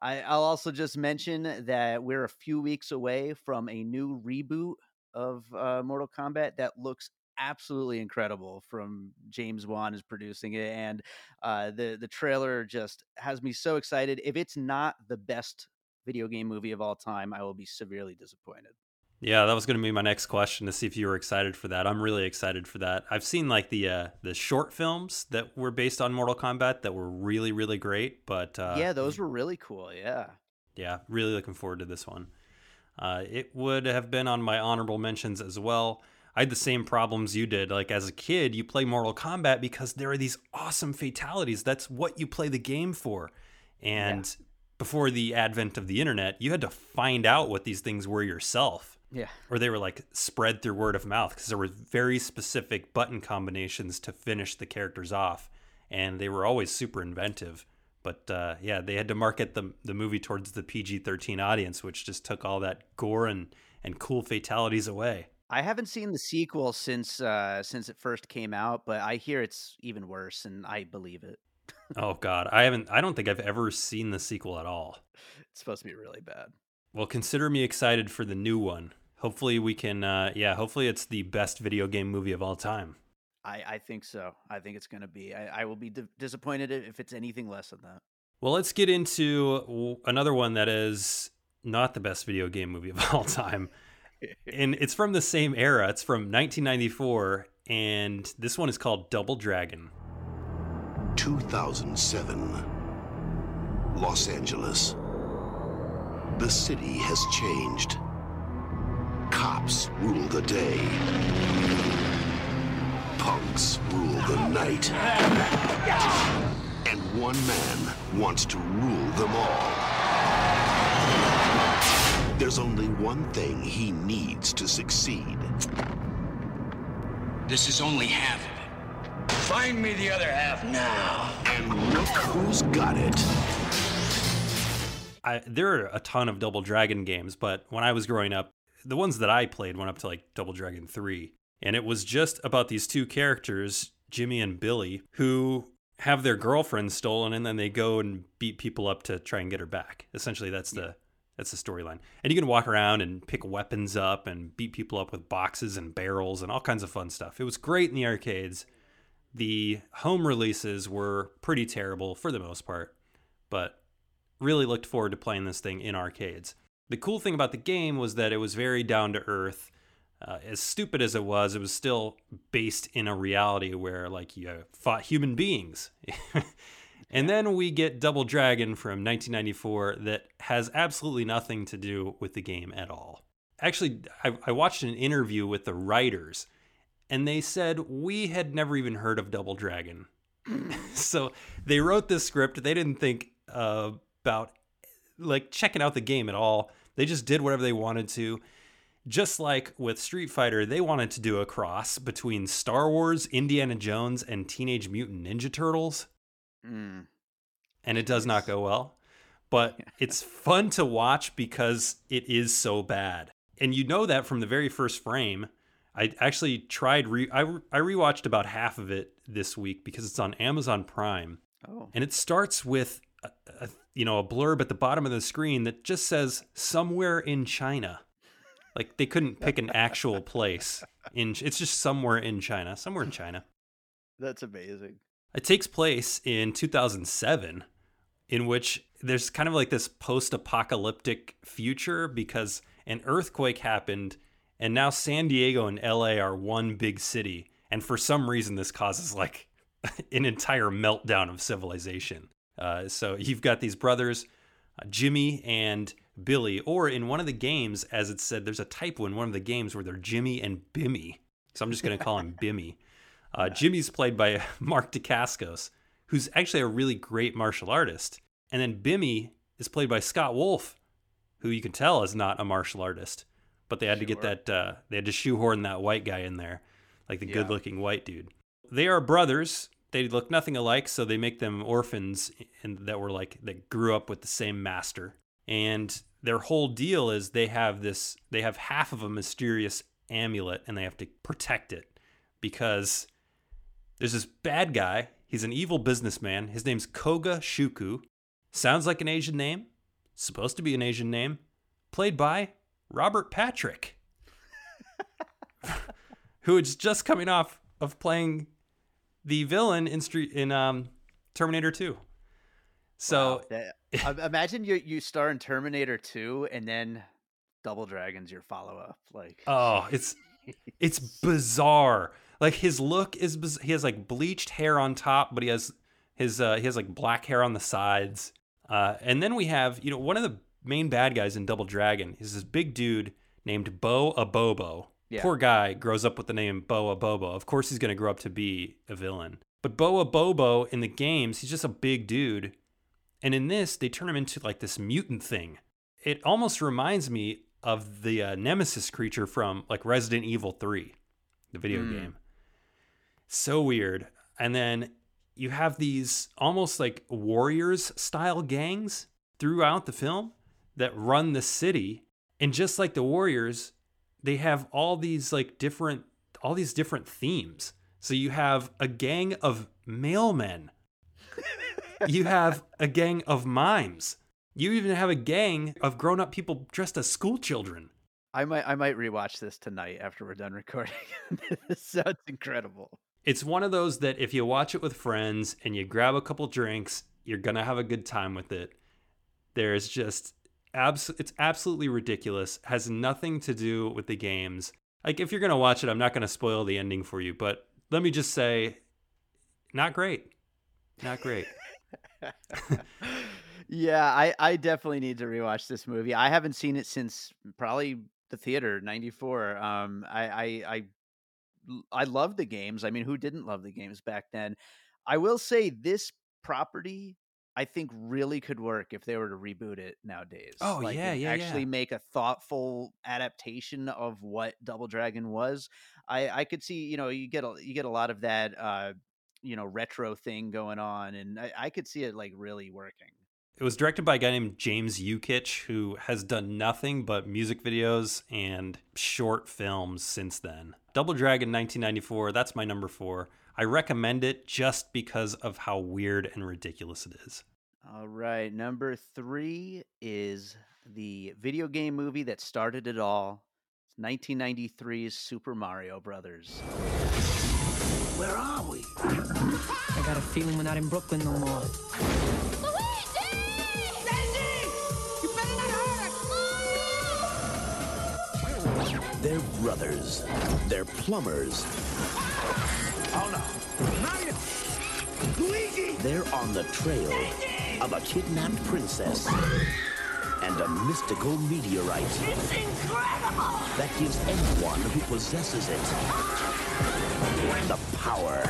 I, I'll also just mention that we're a few weeks away from a new reboot of uh, Mortal Kombat that looks absolutely incredible. From James Wan is producing it, and uh the the trailer just has me so excited. If it's not the best video game movie of all time, I will be severely disappointed. Yeah, that was going to be my next question, to see if you were excited for that. I'm really excited for that. I've seen like the uh the short films that were based on Mortal Kombat that were really really great, but uh yeah, those were really cool. Yeah, yeah, really looking forward to this one. Uh it would have been on my honorable mentions as well. I had the same problems you did. Like, as a kid, you play Mortal Kombat because there are these awesome fatalities. That's what you play the game for. And yeah. before the advent of the internet, you had to find out what these things were yourself. Yeah. Or they were like spread through word of mouth, because there were very specific button combinations to finish the characters off. And they were always super inventive. But uh, yeah, they had to market the, the movie towards the P G thirteen audience, which just took all that gore and, and cool fatalities away. I haven't seen the sequel since uh, since it first came out, but I hear it's even worse, and I believe it. Oh God, I haven't. I don't think I've ever seen the sequel at all. It's supposed to be really bad. Well, consider me excited for the new one. Hopefully, we can. Uh, yeah, hopefully, it's the best video game movie of all time. I, I think so. I think it's going to be. I, I will be d- disappointed if it's anything less than that. Well, let's get into another one that is not the best video game movie of all time. And it's from the same era. It's from nineteen ninety-four, and this one is called Double Dragon. two thousand seven, Los Angeles. The city has changed. Cops rule the day. Punks rule the night. And one man wants to rule them all. There's only one thing he needs to succeed. This is only half of it. Find me the other half now. And look who's got it. I, there are a ton of Double Dragon games, but when I was growing up, the ones that I played went up to like Double Dragon three. And it was just about these two characters, Jimmy and Billy, who have their girlfriend stolen, and then they go and beat people up to try and get her back. Essentially, that's the... Yeah. That's the storyline. And you can walk around and pick weapons up and beat people up with boxes and barrels and all kinds of fun stuff. It was great in the arcades. The home releases were pretty terrible for the most part, but really looked forward to playing this thing in arcades. The cool thing about the game was that it was very down to earth. Uh, as stupid as it was, it was still based in a reality where, like, you fought human beings. And then we get Double Dragon from nineteen ninety-four that has absolutely nothing to do with the game at all. Actually, I, I watched an interview with the writers, and they said we had never even heard of Double Dragon. So they wrote this script. They didn't think uh, about like checking out the game at all. They just did whatever they wanted to. Just like with Street Fighter, they wanted to do a cross between Star Wars, Indiana Jones, and Teenage Mutant Ninja Turtles. Mm. And it does not go well, but it's fun to watch because it is so bad. And you know that from the very first frame. I actually tried, re- I, re- I rewatched about half of it this week because it's on Amazon Prime. Oh. And it starts with, a, a, you know, a blurb at the bottom of the screen that just says somewhere in China. Like they couldn't pick an actual place. In It's just somewhere in China, somewhere in China. That's amazing. It takes place in two thousand seven, in which there's kind of like this post-apocalyptic future because an earthquake happened and now San Diego and L A are one big city. And for some reason, this causes like an entire meltdown of civilization. Uh, so you've got these brothers, uh, Jimmy and Billy, or in one of the games, as it said, there's a typo in one of the games where they're Jimmy and Bimmy. So I'm just going to call him Bimmy. Uh, Jimmy's played by Mark Dacascos, who's actually a really great martial artist. And then Bimmy is played by Scott Wolf, who you can tell is not a martial artist. But they had sure. to get that, uh, they had to shoehorn that white guy in there, like the yeah. good-looking white dude. They are brothers. They look nothing alike, so they make them orphans and that were like, that grew up with the same master. And their whole deal is they have this, they have half of a mysterious amulet and they have to protect it because there's this bad guy. He's an evil businessman. His name's Koga Shuku. Sounds like an Asian name. Supposed to be an Asian name. Played by Robert Patrick, who is just coming off of playing the villain in Street in um, Terminator two. So wow, that, imagine you you star in Terminator two and then Double Dragon's your follow up. Like oh, it's it's bizarre. Like his look is biz- he has like bleached hair on top, but he has his uh, he has like black hair on the sides. Uh, and then we have you know one of the main bad guys in Double Dragon is this big dude named Bo Abobo. Yeah. Poor guy grows up with the name Bo Abobo. Of course, he's going to grow up to be a villain. But Bo Abobo in the games, he's just a big dude. And in this, they turn him into like this mutant thing. It almost reminds me of the uh, Nemesis creature from like Resident Evil three, the video mm. game. So weird. And then you have these almost like warriors style gangs throughout the film that run the city. And just like the warriors, they have all these like different, all these different themes. So you have a gang of mailmen. You have a gang of mimes. You even have a gang of grown-up people dressed as school children. I might I might rewatch this tonight after we're done recording. This sounds incredible. It's one of those that if you watch it with friends and you grab a couple drinks, you're going to have a good time with it. There's just abs- it's absolutely ridiculous. Has nothing to do with the games. Like if you're going to watch it, I'm not going to spoil the ending for you, but let me just say, not great. Not great. Yeah, I, I definitely need to rewatch this movie. I haven't seen it since probably the theater, ninety-four. Um, I, I, I, I love the games. I mean, who didn't love the games back then? I will say this property, I think, really could work if they were to reboot it nowadays. Oh, like, yeah, yeah, actually yeah. make a thoughtful adaptation of what Double Dragon was. I, I could see, you know, you get a, you get a lot of that, uh, you know, retro thing going on, and I, I could see it like really working. It was directed by a guy named James Ukitch, who has done nothing but music videos and short films since then. Double Dragon nineteen ninety-four, that's my number four. I recommend it just because of how weird and ridiculous it is. All right, number three is the video game movie that started it all. It's nineteen ninety-three's Super Mario Brothers. Where are we? I got a feeling we're not in Brooklyn no more. They're brothers. They're plumbers. Oh no! Mario! Luigi! They're on the trail Luigi! Of a kidnapped princess and a mystical meteorite. It's incredible! That gives anyone who possesses it the power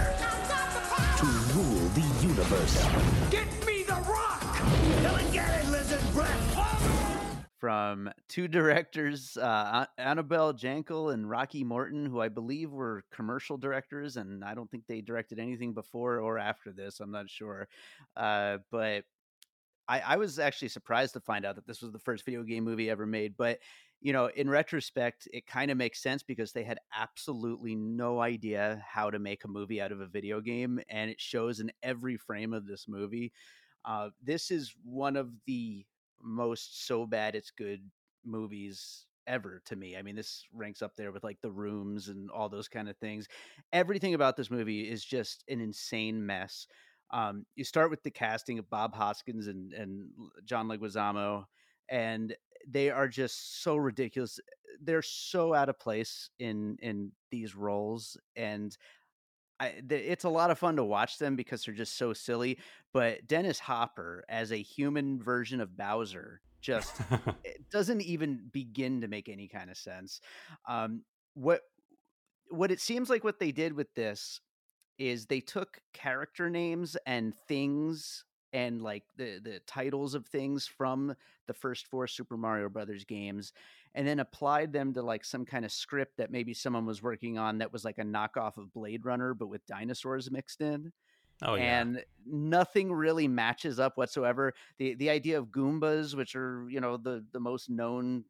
to rule the universe. Get me the rock! Come and get it, lizard breath! From two directors, uh, Annabelle Jankel and Rocky Morton, who I believe were commercial directors, and I don't think they directed anything before or after this. I'm not sure. Uh, but I, I was actually surprised to find out that this was the first video game movie ever made. But, you know, in retrospect, it kind of makes sense because they had absolutely no idea how to make a movie out of a video game. And it shows in every frame of this movie. Uh, this is one of the most so bad it's good movies ever to me. I mean, this ranks up there with like The Rooms and all those kind of things. Everything about this movie is just an insane mess. Um, you start with the casting of Bob Hoskins and, and John Leguizamo, and they are just so ridiculous. They're so out of place in in these roles, and I, th- it's a lot of fun to watch them because they're just so silly. But Dennis Hopper as a human version of Bowser just it doesn't even begin to make any kind of sense. Um, what what it seems like what they did with this is they took character names and things and like the, the titles of things from the first four Super Mario Brothers games and then applied them to like some kind of script that maybe someone was working on that was like a knockoff of Blade Runner, but with dinosaurs mixed in. Oh, yeah. And nothing really matches up whatsoever. The the idea of Goombas, which are, you know, the, the most known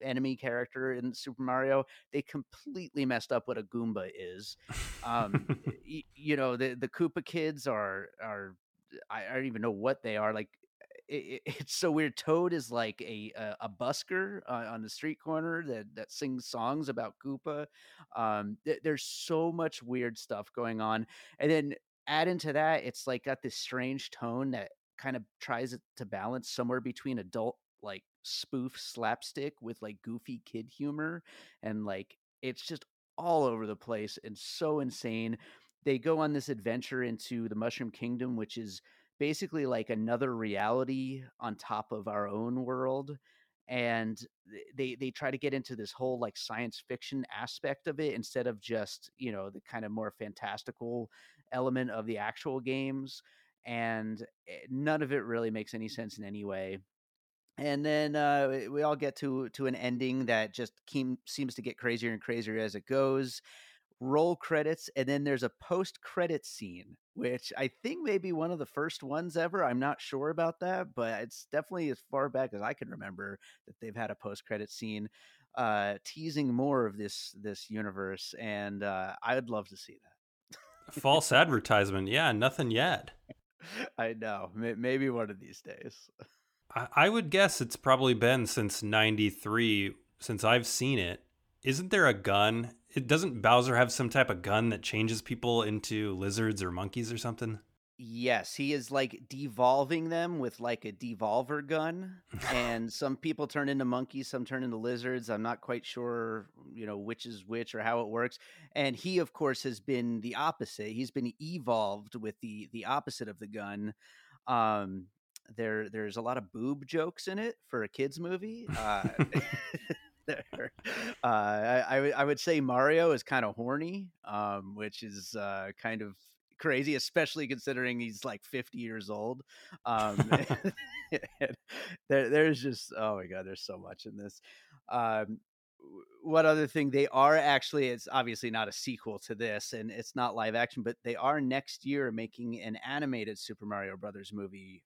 enemy character in Super Mario, they completely messed up what a Goomba is. Um, y- you know, the, the Koopa kids are, are, I don't even know what they are. Like, it, it's so weird. Toad is like a a, a busker uh, on the street corner that, that sings songs about Koopa. Um, th- there's so much weird stuff going on. And then add into that, it's like got this strange tone that kind of tries to balance somewhere between adult, like spoof slapstick with like goofy kid humor. And like, it's just all over the place and so insane. They go on this adventure into the Mushroom Kingdom, which is basically like another reality on top of our own world. And they they try to get into this whole like science fiction aspect of it instead of just, you know, the kind of more fantastical element of the actual games. And none of it really makes any sense in any way. And then uh, we all get to, to an ending that just keem, seems to get crazier and crazier as it goes. Roll credits, and then there's a post-credit scene, which I think may be one of the first ones ever. I'm not sure about that, but it's definitely as far back as I can remember that they've had a post-credit scene uh, teasing more of this this universe, and uh, I would love to see that. False advertisement. Yeah, nothing yet. I know. Maybe one of these days. I would guess it's probably been since ninety-three, since I've seen it. Isn't there a gun? It doesn't Bowser have some type of gun that changes people into lizards or monkeys or something? Yes, he is like devolving them with like a devolver gun. And some people turn into monkeys, some turn into lizards. I'm not quite sure, you know, which is which or how it works. And he, of course, has been the opposite. He's been evolved with the the opposite of the gun. Um There, there's a lot of boob jokes in it for a kids movie. Uh, there, uh, I, I, w- I would say Mario is kind of horny, um, which is uh, kind of crazy, especially considering he's like fifty years old. Um, there, there's just oh my god, there's so much in this. Um, what other thing? They are actually, it's obviously not a sequel to this and it's not live action, but they are next year making an animated Super Mario Brothers movie.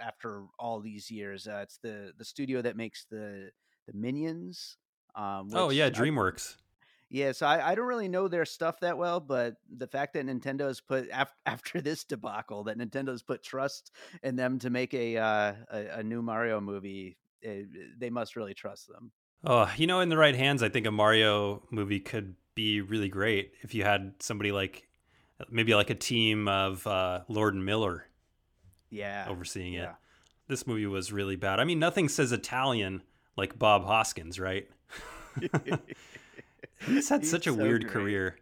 After all these years, uh, it's the, the studio that makes the the Minions. Um, oh yeah, DreamWorks. I, yeah, so I, I don't really know their stuff that well, but the fact that Nintendo's put af- after this debacle that Nintendo's put trust in them to make a uh, a, a new Mario movie, it, they must really trust them. Oh, you know, in the right hands, I think a Mario movie could be really great if you had somebody like maybe like a team of uh, Lord and Miller. Yeah, overseeing it. Yeah. This movie was really bad. I mean, nothing says Italian like Bob Hoskins, right? He's had he's such a so weird great. career.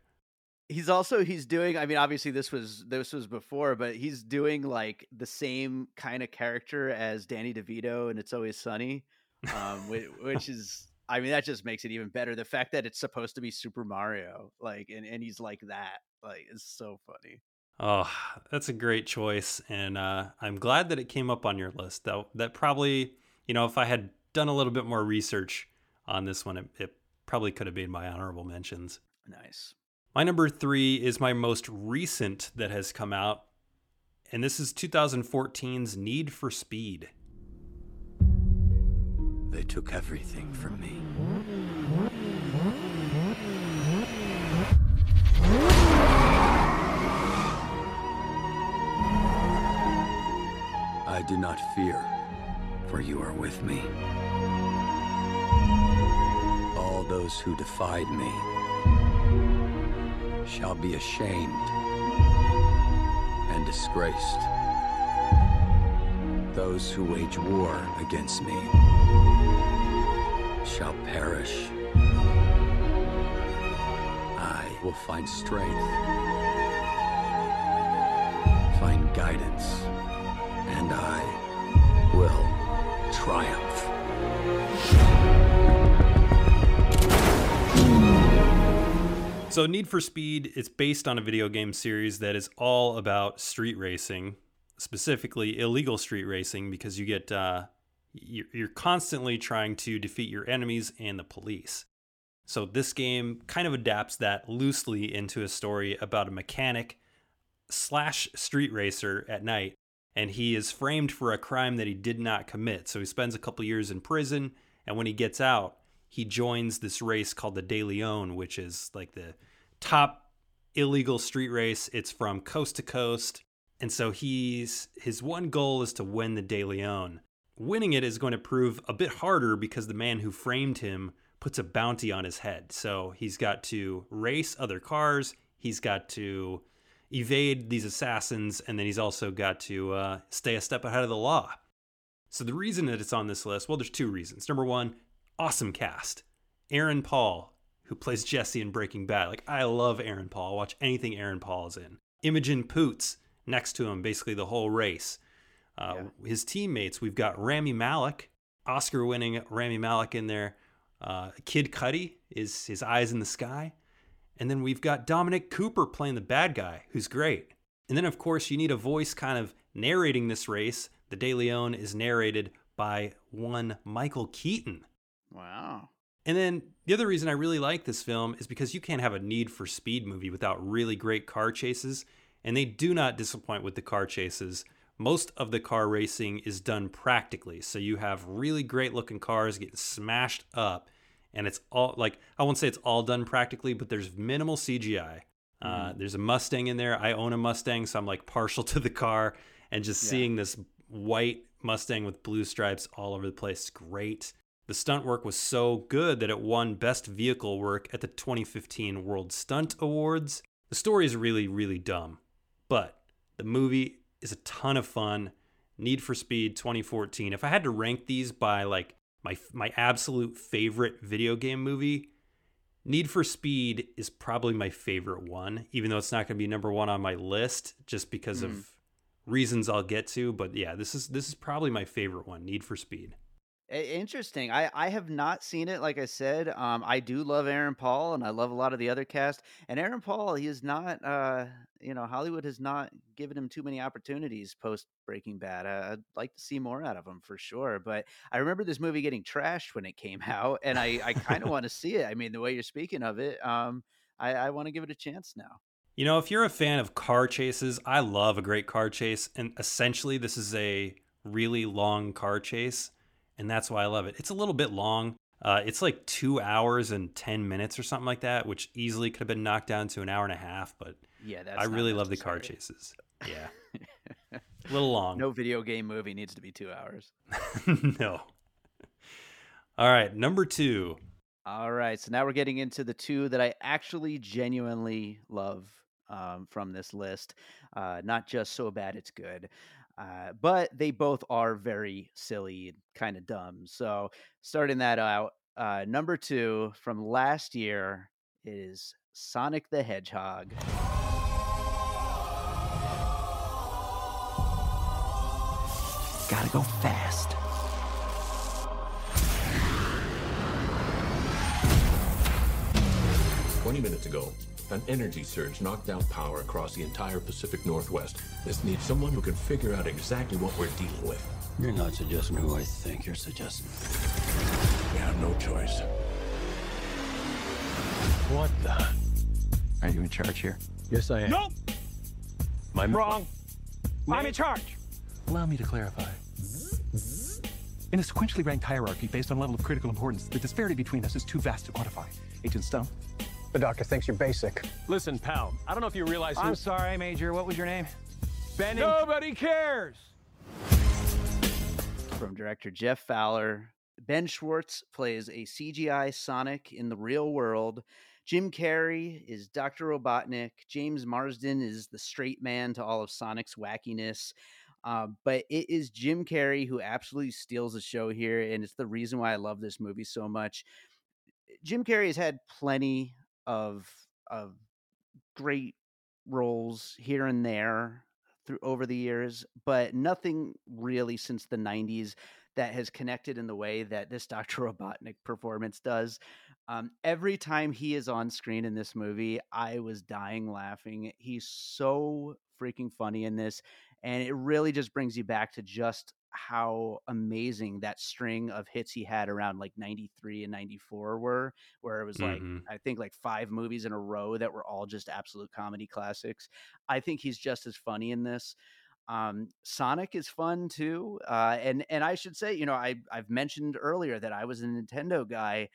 He's also he's doing. I mean, obviously this was this was before, but he's doing like the same kind of character as Danny DeVito in It's Always Sunny, um, which, which is. I mean, that just makes it even better. The fact that it's supposed to be Super Mario, like, and, and he's like that, like, is so funny. Oh, that's a great choice. And uh, I'm glad that it came up on your list. That, that probably, you know, if I had done a little bit more research on this one, it, it probably could have made my honorable mentions. Nice. My number three is my most recent that has come out. And this is twenty fourteen's Need for Speed. They took everything from me. I do not fear, for you are with me. All those who defied me shall be ashamed and and disgraced. Those who wage war against me shall perish. I will find strength, find guidance, and I will triumph. So Need for Speed is based on a video game series that is all about street racing. Specifically illegal street racing, because you get uh, you're constantly trying to defeat your enemies and the police. So this game kind of adapts that loosely into a story about a mechanic slash street racer at night, and he is framed for a crime that he did not commit. So he spends a couple years in prison, and when he gets out, he joins this race called the De Leon, which is like the top illegal street race. It's from coast to coast. And so he's his one goal is to win the De Leon. Winning it is going to prove a bit harder because the man who framed him puts a bounty on his head. So he's got to race other cars. He's got to evade these assassins. And then he's also got to uh, stay a step ahead of the law. So the reason that it's on this list, well, there's two reasons. Number one, awesome cast. Aaron Paul, who plays Jesse in Breaking Bad. Like, I love Aaron Paul. I'll watch anything Aaron Paul is in. Imogen Poots. Next to him, basically the whole race. Uh, yeah. His teammates, we've got Rami Malek, Oscar-winning Rami Malek in there. Uh, Kid Cudi is his eyes in the sky. And then we've got Dominic Cooper playing the bad guy, who's great. And then, of course, you need a voice kind of narrating this race. The De Leon is narrated by one Michael Keaton. Wow. And then the other reason I really like this film is because you can't have a Need for Speed movie without really great car chases. And they do not disappoint with the car chases. Most of the car racing is done practically. So you have really great looking cars getting smashed up. And it's all, like, I won't say it's all done practically, but there's minimal C G I. Mm-hmm. Uh, there's a Mustang in there. I own a Mustang, so I'm like partial to the car. And just yeah. seeing this white Mustang with blue stripes all over the place is great. The stunt work was so good that it won Best Vehicle Work at the twenty fifteen World Stunt Awards. The story is really, really dumb. But the movie is a ton of fun. Need for Speed twenty fourteen. If I had to rank these by like my my absolute favorite video game movie, Need for Speed is probably my favorite one, even though it's not going to be number one on my list just because mm. of reasons I'll get to. But yeah, this is this is probably my favorite one, Need for Speed. Interesting. I, I have not seen it. Like I said, um, I do love Aaron Paul and I love a lot of the other cast. And Aaron Paul, he is not, uh, you know, Hollywood has not given him too many opportunities post Breaking Bad. Uh, I'd like to see more out of him for sure. But I remember this movie getting trashed when it came out and I, I kind of want to see it. I mean, the way you're speaking of it, um, I, I want to give it a chance now. You know, if you're a fan of car chases, I love a great car chase. And essentially, this is a really long car chase. And that's why I love it. It's a little bit long. Uh, it's like two hours and ten minutes or something like that, which easily could have been knocked down to an hour and a half. But yeah, that's I really love the car chases. Yeah. A little long. No video game movie needs to be two hours. No. All right. Number two. All right. So now we're getting into the two that I actually genuinely love um, from this list. Uh, not just so bad it's good. Uh, but they both are very silly and kind of dumb. So starting that out, uh, number two from last year is Sonic the Hedgehog. Gotta go fast. twenty minutes ago, an energy surge knocked out power across the entire Pacific Northwest. This needs someone who can figure out exactly what we're dealing with. You're not suggesting who I think you're suggesting. We have no choice. What the? Are you in charge here? Yes, I am. Nope! I'm wrong. Wait. I'm in charge. Allow me to clarify. In a sequentially ranked hierarchy based on level of critical importance, the disparity between us is too vast to quantify. Agent Stone? The doctor thinks you're basic. Listen, pal, I don't know if you realize who... I'm sorry, Major. What was your name? Ben. Nobody cares! From director Jeff Fowler, Ben Schwartz plays a C G I Sonic in the real world, Jim Carrey is Doctor Robotnik. James Marsden is the straight man to all of Sonic's wackiness. Uh, but it is Jim Carrey who absolutely steals the show here, and it's the reason why I love this movie so much. Jim Carrey has had plenty of of great roles here and there through over the years, but nothing really since the nineties that has connected in the way that this Doctor Robotnik performance does. Um, every time he is on screen in this movie, I was dying laughing. He's so freaking funny in this. And it really just brings you back to just how amazing that string of hits he had around like ninety-three and ninety-four were, where it was mm-hmm. like, I think like five movies in a row that were all just absolute comedy classics. I think he's just as funny in this. Um, Sonic is fun too. Uh, and, and I should say, you know, I, I've mentioned earlier that I was a Nintendo guy.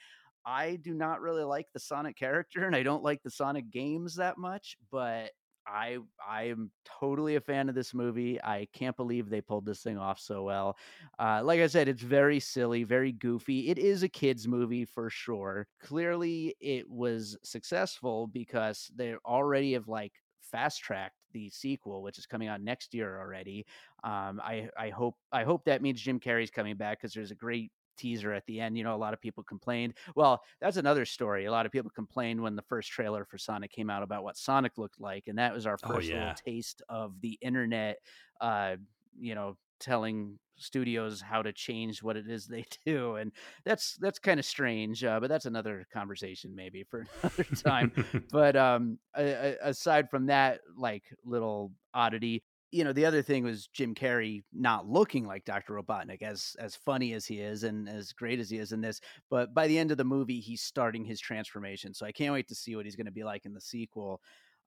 I do not really like the Sonic character and I don't like the Sonic games that much, but I I am totally a fan of this movie. I can't believe they pulled this thing off so well. Uh, like I said, it's very silly, very goofy. It is a kids' movie for sure. Clearly, it was successful because they already have like fast-tracked the sequel, which is coming out next year already. Um, I I hope I hope that means Jim Carrey's coming back because there's a great teaser at the end. You know, a lot of people complained. Well, that's another story. A lot of people complained when the first trailer for Sonic came out about what Sonic looked like, and that was our first oh, yeah. little taste of the internet uh you know telling studios how to change what it is they do, and that's that's kind of strange, uh, but that's another conversation maybe for another time. But um aside from that like little oddity, you know, the other thing was Jim Carrey not looking like Doctor Robotnik, as as funny as he is and as great as he is in this. But by the end of the movie, he's starting his transformation. So I can't wait to see what he's going to be like in the sequel.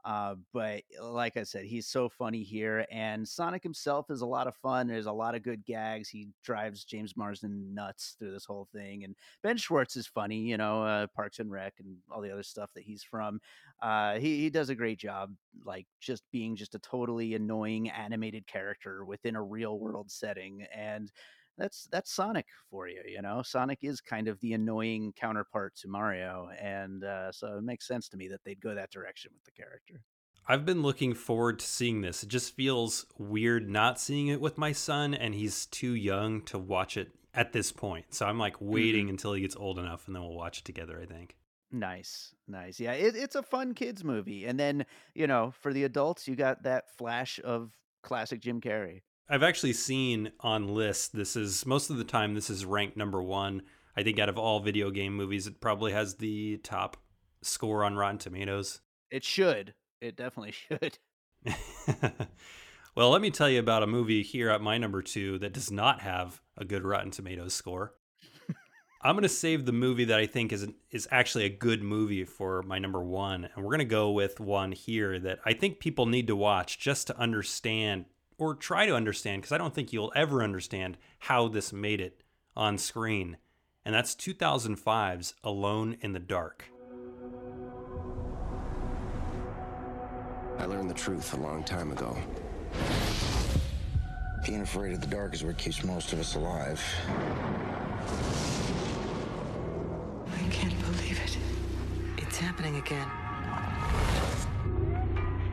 Uh, but like I said, he's so funny here. And Sonic himself is a lot of fun. There's a lot of good gags. He drives James Marsden nuts through this whole thing. And Ben Schwartz is funny, you know, uh, Parks and Rec and all the other stuff that he's from. Uh, he, he does a great job, like just being just a totally annoying animated character within a real world setting. And that's that's Sonic for you, you know. Sonic is kind of the annoying counterpart to Mario, and uh, so it makes sense to me that they'd go that direction with the character. I've been looking forward to seeing this. It just feels weird not seeing it with my son, and he's too young to watch it at this point. So I'm like waiting mm-hmm. until he gets old enough, and then we'll watch it together, I think. Nice, nice. Yeah, it, it's a fun kids movie. And then, you know, for the adults, you got that flash of classic Jim Carrey. I've actually seen on lists, this is most of the time, this is ranked number one. I think out of all video game movies, it probably has the top score on Rotten Tomatoes. It should. It definitely should. Well, let me tell you about a movie here at my number two that does not have a good Rotten Tomatoes score. I'm going to save the movie that I think is an, is actually a good movie for my number one. And we're going to go with one here that I think people need to watch just to understand or try to understand, because I don't think you'll ever understand how this made it on screen. And that's two thousand five's Alone in the Dark. I learned the truth a long time ago. Being afraid of the dark is what keeps most of us alive. I can't believe it. It's happening again.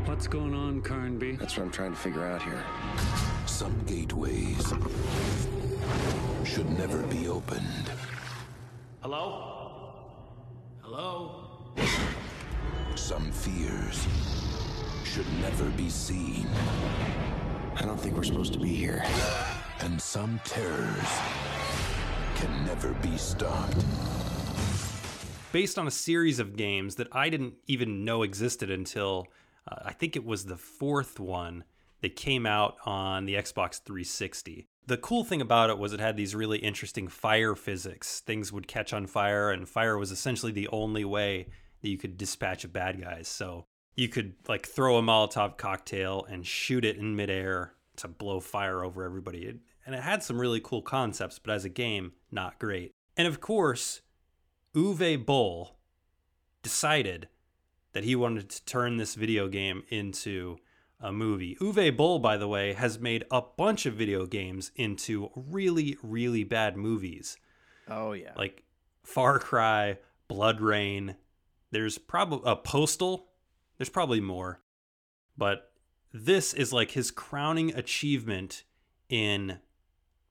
What's going on, Carnby? That's what I'm trying to figure out here. Some gateways should never be opened. Hello? Hello? Some fears should never be seen. I don't think we're supposed to be here. And some terrors can never be stopped. Based on a series of games that I didn't even know existed until... Uh, I think it was the fourth one that came out on the Xbox three sixty. The cool thing about it was it had these really interesting fire physics. Things would catch on fire, and fire was essentially the only way that you could dispatch of bad guys. So you could like throw a Molotov cocktail and shoot it in midair to blow fire over everybody. It, and it had some really cool concepts, but as a game, not great. And of course, Uwe Boll decided that he wanted to turn this video game into a movie. Uwe Boll, by the way, has made a bunch of video games into really, really bad movies. Oh, yeah. Like Far Cry, Blood Rain, There's probably a uh, Postal. There's probably more, but this is like his crowning achievement in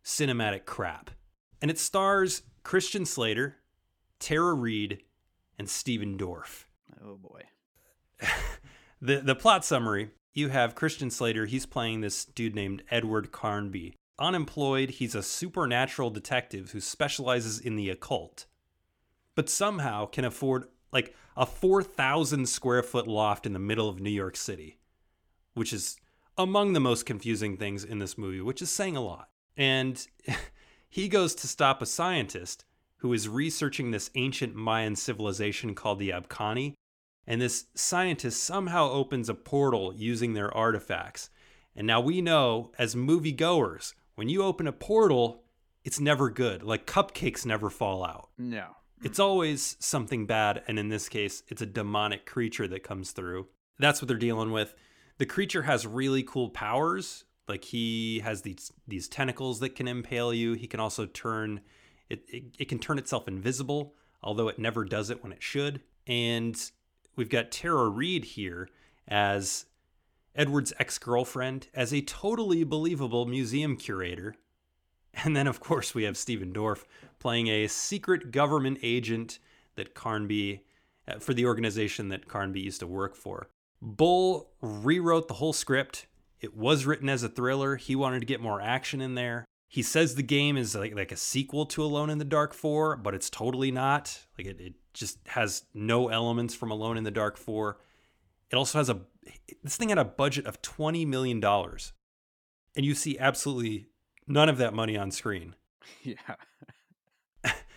cinematic crap. And it stars Christian Slater, Tara Reid, and Stephen Dorff. Oh boy. the the plot summary, you have Christian Slater. He's playing this dude named Edward Carnby. Unemployed, he's a supernatural detective who specializes in the occult, but somehow can afford like a four thousand square foot loft in the middle of New York City, which is among the most confusing things in this movie, which is saying a lot. And he goes to stop a scientist who is researching this ancient Mayan civilization called the Abkhani. And this scientist somehow opens a portal using their artifacts. And now we know as moviegoers, when you open a portal, it's never good. Like cupcakes never fall out. No. It's always something bad, and in this case, it's a demonic creature that comes through. That's what they're dealing with. The creature has really cool powers. Like he has these these tentacles that can impale you. He can also turn, it, it, it can turn itself invisible, although it never does it when it should. And we've got Tara Reid here as Edward's ex-girlfriend, as a totally believable museum curator. And then, of course, we have Stephen Dorff playing a secret government agent that Carnby, for the organization that Carnby used to work for. Bull rewrote the whole script. It was written as a thriller. He wanted to get more action in there. He says the game is like, like a sequel to Alone in the Dark four, but it's totally not. Like it, it just has no elements from Alone in the Dark four. It also has a, this thing had a budget of twenty million dollars. And you see absolutely none of that money on screen. Yeah.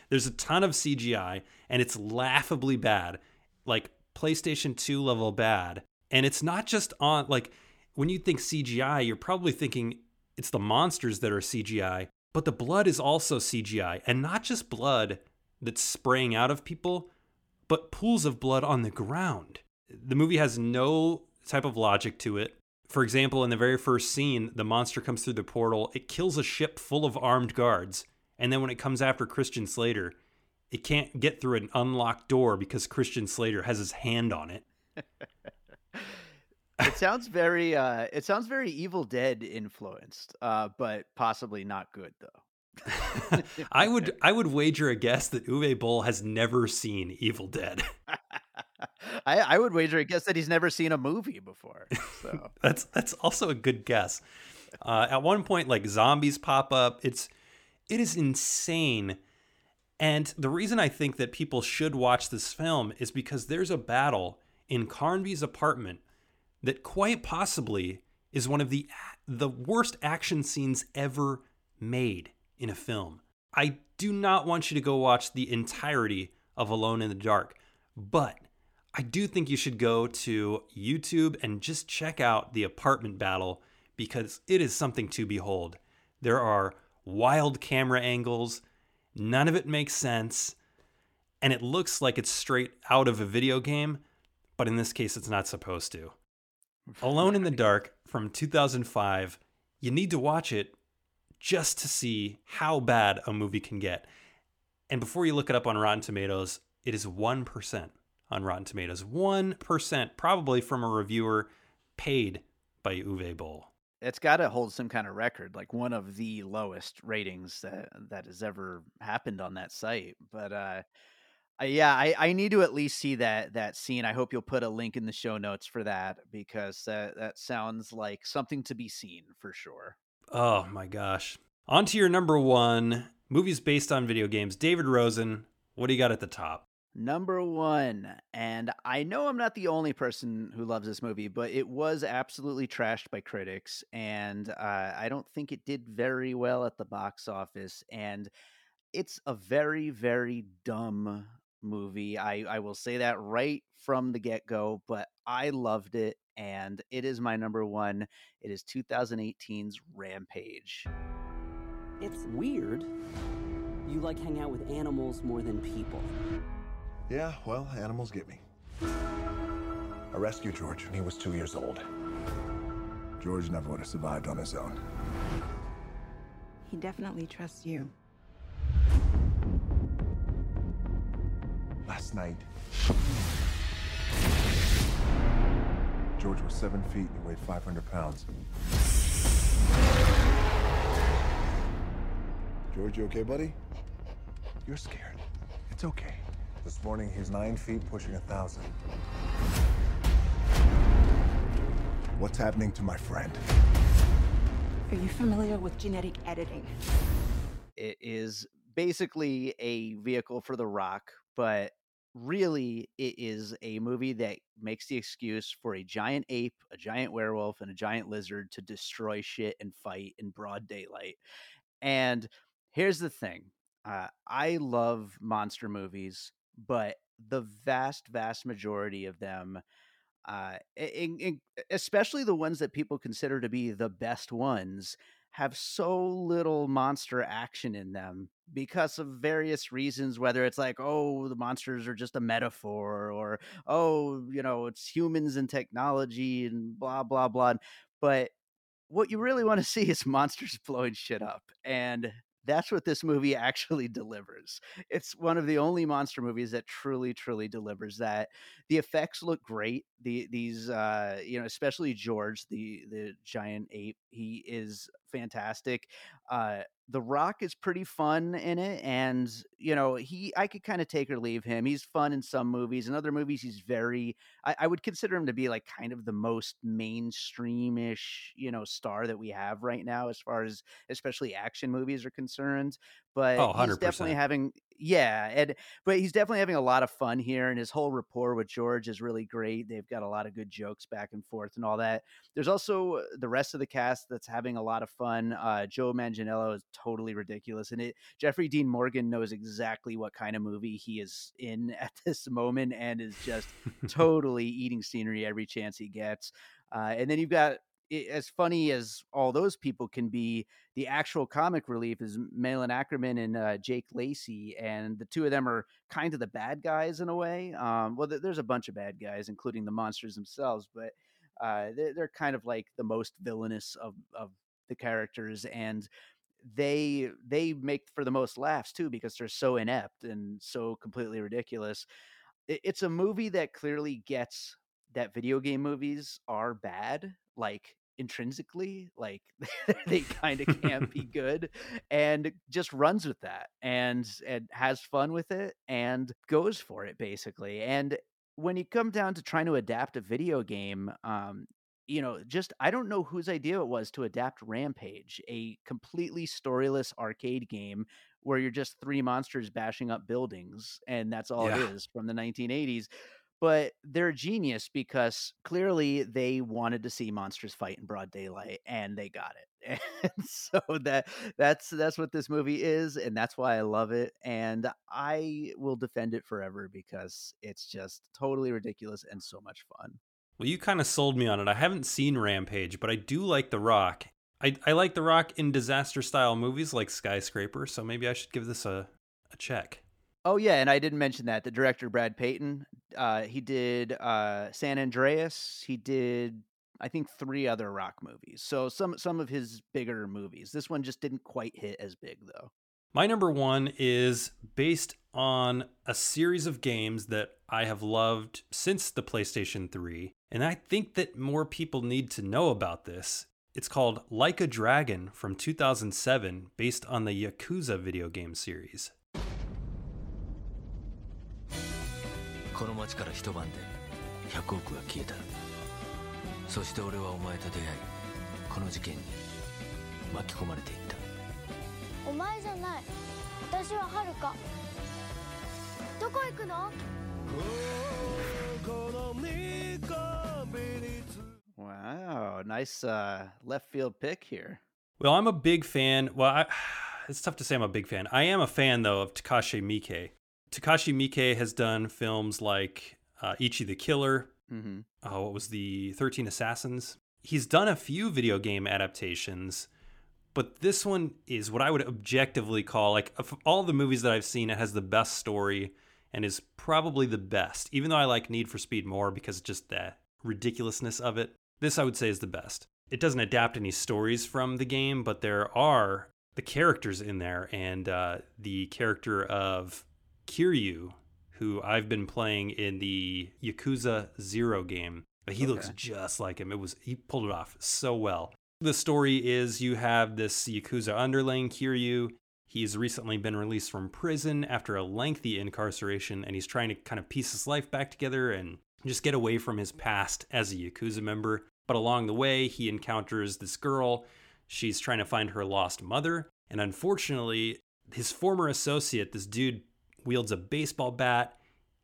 There's a ton of C G I, and it's laughably bad, like PlayStation two level bad. And it's not just on, like, when you think C G I, you're probably thinking it's the monsters that are C G I, but the blood is also C G I, and not just blood that's spraying out of people, but pools of blood on the ground. The movie has no type of logic to it. For example, in the very first scene, the monster comes through the portal. It kills a ship full of armed guards. And then when it comes after Christian Slater, it can't get through an unlocked door because Christian Slater has his hand on it. It sounds very uh, it sounds very Evil Dead influenced, uh, but possibly not good, though. I would I would wager a guess that Uwe Boll has never seen Evil Dead. I, I would wager a guess that he's never seen a movie before. So. that's that's also a good guess. Uh, at one point, like zombies pop up. It's it is insane. And the reason I think that people should watch this film is because there's a battle in Carnby's apartment that quite possibly is one of the the worst action scenes ever made in a film. I do not want you to go watch the entirety of Alone in the Dark, but I do think you should go to YouTube and just check out the apartment battle because it is something to behold. There are wild camera angles. None of it makes sense. And it looks like it's straight out of a video game, but in this case, it's not supposed to. Alone in the Dark from two thousand five. You need to watch it just to see how bad a movie can get. And before you look it up on Rotten Tomatoes, it is one percent. On Rotten Tomatoes, one percent, probably from a reviewer paid by Uwe Boll. It's got to hold some kind of record, like one of the lowest ratings that, that has ever happened on that site. But uh, yeah, I, I need to at least see that that scene. I hope you'll put a link in the show notes for that because that, that sounds like something to be seen for sure. Oh my gosh. On to your number one, movies based on video games. David Rosen, what do you got at the top? Number one, and I know I'm not the only person who loves this movie, but it was absolutely trashed by critics, and uh, I don't think it did very well at the box office, and it's a very, very dumb movie. I, I will say that right from the get-go, but I loved it, and it is my number one. It is twenty eighteen's Rampage. It's weird. You like hang out with animals more than people. Yeah, well, animals get me. I rescued George when he was two years old. George never would have survived on his own. He definitely trusts you. Last night, George was seven feet and weighed five hundred pounds. George, you okay, buddy? You're scared. It's okay. This morning, he's nine feet, pushing a thousand. What's happening to my friend? Are you familiar with genetic editing? It is basically a vehicle for The Rock, but really it is a movie that makes the excuse for a giant ape, a giant werewolf, and a giant lizard to destroy shit and fight in broad daylight. And here's the thing. Uh, I love monster movies, but the vast, vast majority of them, uh, in, in, especially the ones that people consider to be the best ones, have so little monster action in them because of various reasons, whether it's like, oh, the monsters are just a metaphor, or, oh, you know, it's humans and technology and blah, blah, blah. But what you really want to see is monsters blowing shit up. And that's what this movie actually delivers. It's one of the only monster movies that truly, truly delivers that. The effects look great. The these, uh, you know, especially George, the the giant ape, he is fantastic. Uh, The Rock is pretty fun in it, and you know, he I could kind of take or leave him. He's fun in some movies. In other movies, he's very I, I would consider him to be like kind of the most mainstream-ish, you know, star that we have right now as far as especially action movies are concerned. But oh, he's definitely having yeah, and but he's definitely having a lot of fun here, and his whole rapport with George is really great. They've got a lot of good jokes back and forth and all that. There's also the rest of the cast that's having a lot of fun. Uh, Joe Manganiello is totally ridiculous in it. Jeffrey Dean Morgan knows exactly what kind of movie he is in at this moment and is just totally eating scenery every chance he gets. Uh, and then you've got, as funny as all those people can be, the actual comic relief is Malin Ackerman and uh, Jake Lacy, and the two of them are kind of the bad guys in a way. Um, well, th- there's a bunch of bad guys, including the monsters themselves, but uh, they're, they're kind of like the most villainous of, of the characters, and they they make for the most laughs, too, because they're so inept and so completely ridiculous. It, it's a movie that clearly gets that video game movies are bad, like intrinsically, like they kind of can't be good, and just runs with that and and has fun with it and goes for it basically. And when you come down to trying to adapt a video game, um you know, just I don't know whose idea it was to adapt Rampage, a completely storyless arcade game where you're just three monsters bashing up buildings, and that's all yeah. it is, from the nineteen eighties. But they're genius because clearly they wanted to see monsters fight in broad daylight, and they got it. And so that that's that's what this movie is, and that's why I love it. And I will defend it forever because it's just totally ridiculous and so much fun. Well, you kind of sold me on it. I haven't seen Rampage, but I do like The Rock. I, I like The Rock in disaster-style movies like Skyscraper, so maybe I should give this a, a check. Oh, yeah, and I didn't mention that. The director, Brad Peyton, uh, he did uh, San Andreas. He did, I think, three other Rock movies. So some some of his bigger movies. This one just didn't quite hit as big, though. My number one is based on a series of games that I have loved since the PlayStation three, and I think that more people need to know about this. It's called Like a Dragon from two thousand seven, based on the Yakuza video game series. この街から一晩でひゃくおくが消えた。そして俺はお前と出会い、この事件に巻き込まれていった。お前じゃない。私ははるか。どこ行くの? Wow, nice uh, left field pick here. Well, I'm a big fan. Well, I, it's tough to say I'm a big fan. I am a fan, though, of Takashi Miike. Takashi Miike has done films like uh, Ichi the Killer, mm-hmm. uh, what was the thirteen Assassins. He's done a few video game adaptations, but this one is what I would objectively call, like, of all the movies that I've seen, it has the best story and is probably the best, even though I like Need for Speed more because just the ridiculousness of it. This, I would say, is the best. It doesn't adapt any stories from the game, but there are the characters in there, and uh, the character of Kiryu, who I've been playing in the Yakuza Zero game, He okay. looks just like him. It was he pulled it off so well. The story is you have this Yakuza underling, Kiryu. He's recently been released from prison after a lengthy incarceration, and he's trying to kind of piece his life back together and just get away from his past as a Yakuza member. But along the way, he encounters this girl. She's trying to find her lost mother. And unfortunately, his former associate, this dude, wields a baseball bat.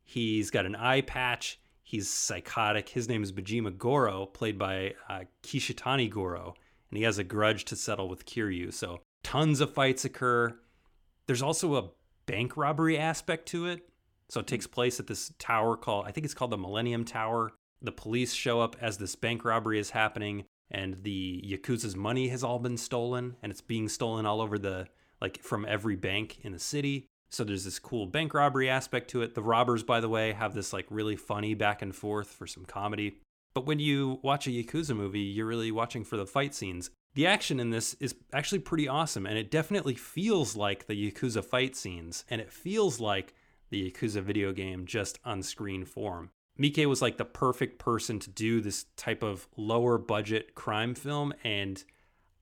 He's got an eye patch. He's psychotic. His name is Bijima Goro, played by uh, Kishitani Goro, and he has a grudge to settle with Kiryu. So tons of fights occur. There's also a bank robbery aspect to it. So it takes place at this tower called, I think it's called the Millennium Tower. The police show up as this bank robbery is happening, and the Yakuza's money has all been stolen, and it's being stolen all over the, like from every bank in the city. So there's this cool bank robbery aspect to it. The robbers, by the way, have this like really funny back and forth for some comedy. But when you watch a Yakuza movie, you're really watching for the fight scenes. The action in this is actually pretty awesome, and it definitely feels like the Yakuza fight scenes, and it feels like the Yakuza video game just on screen form. Miike was like the perfect person to do this type of lower budget crime film, and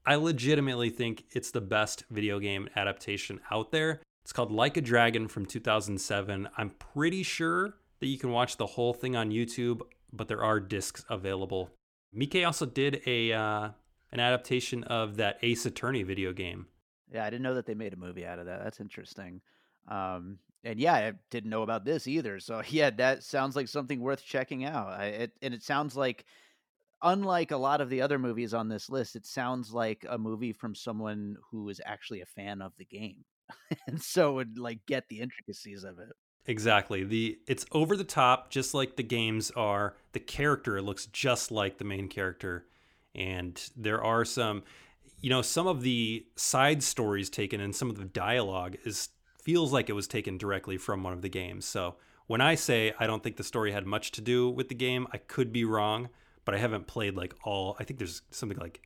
I legitimately think it's the best video game adaptation out there. It's called Like a Dragon from two thousand seven. I'm pretty sure that you can watch the whole thing on YouTube, but there are discs available. Miike also did a uh, an adaptation of that Ace Attorney video game. Yeah, I didn't know that they made a movie out of that. That's interesting. Um, and yeah, I didn't know about this either. So yeah, that sounds like something worth checking out. I, it, and it sounds like, unlike a lot of the other movies on this list, it sounds like a movie from someone who is actually a fan of the game. And so would like get the intricacies of it. Exactly. The it's over the top, just like the games are. The character looks just like the main character, and there are some, you know, some of the side stories taken and some of the dialogue is feels like it was taken directly from one of the games. So when I say I don't think the story had much to do with the game, I could be wrong, but I haven't played like all. I think there's something like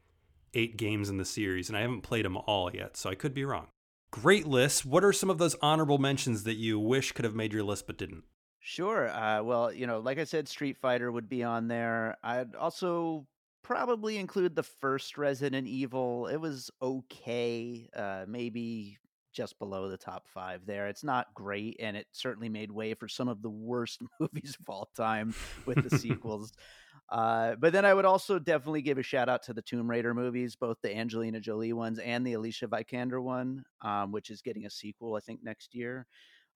eight games in the series, and I haven't played them all yet, so I could be wrong. Great list. What are some of those honorable mentions that you wish could have made your list but didn't? Sure. Uh, well, you know, like I said, Street Fighter would be on there. I'd also probably include the first Resident Evil. It was okay, uh, maybe just below the top five there. It's not great, and it certainly made way for some of the worst movies of all time with the sequels. Uh, but then I would also definitely give a shout out to the Tomb Raider movies, both the Angelina Jolie ones and the Alicia Vikander one, um, which is getting a sequel, I think, next year.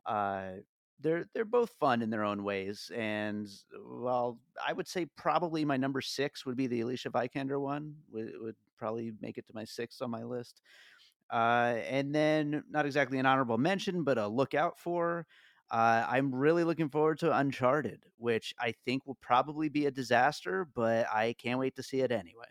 Uh, they're they're both fun in their own ways. And well, I would say probably my number six would be the Alicia Vikander one. Would, would probably make it to my sixth on my list. Uh, and then not exactly an honorable mention, but a look out for. Uh, I'm really looking forward to Uncharted, which I think will probably be a disaster, but I can't wait to see it anyway.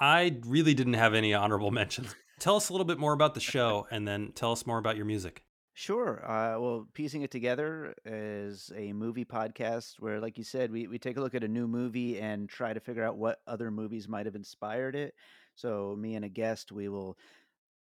I really didn't have any honorable mentions. Tell us a little bit more about the show, and then tell us more about your music. Sure. Uh, well, Piecing It Together is a movie podcast where, like you said, we, we take a look at a new movie and try to figure out what other movies might have inspired it. So me and a guest, we will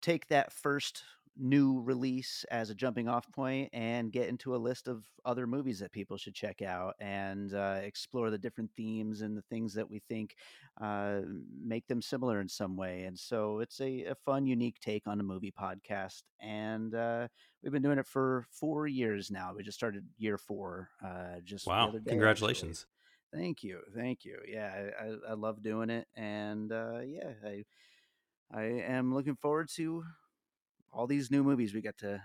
take that first new release as a jumping off point and get into a list of other movies that people should check out and uh, explore the different themes and the things that we think uh, make them similar in some way. And so it's a, a fun, unique take on a movie podcast. And uh, we've been doing it for four years now. We just started year four. Uh, just wow. The other day, congratulations. Actually. Thank you. Thank you. Yeah. I, I love doing it. And uh, yeah, I, I am looking forward to all these new movies we got to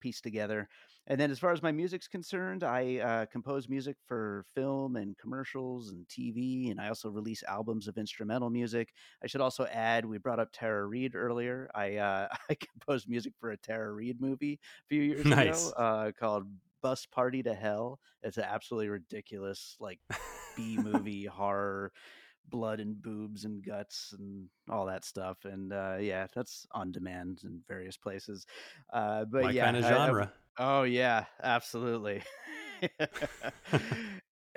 piece together. And then as far as my music's concerned, I uh, compose music for film and commercials and T V, and I also release albums of instrumental music. I should also add, we brought up Tara Reid earlier. I uh, I composed music for a Tara Reid movie a few years nice. ago uh, called Bus Party to Hell. It's an absolutely ridiculous, like, B-movie horror, blood and boobs and guts and all that stuff, and uh yeah that's on demand in various places, uh but my yeah kind of genre. I, I, oh yeah absolutely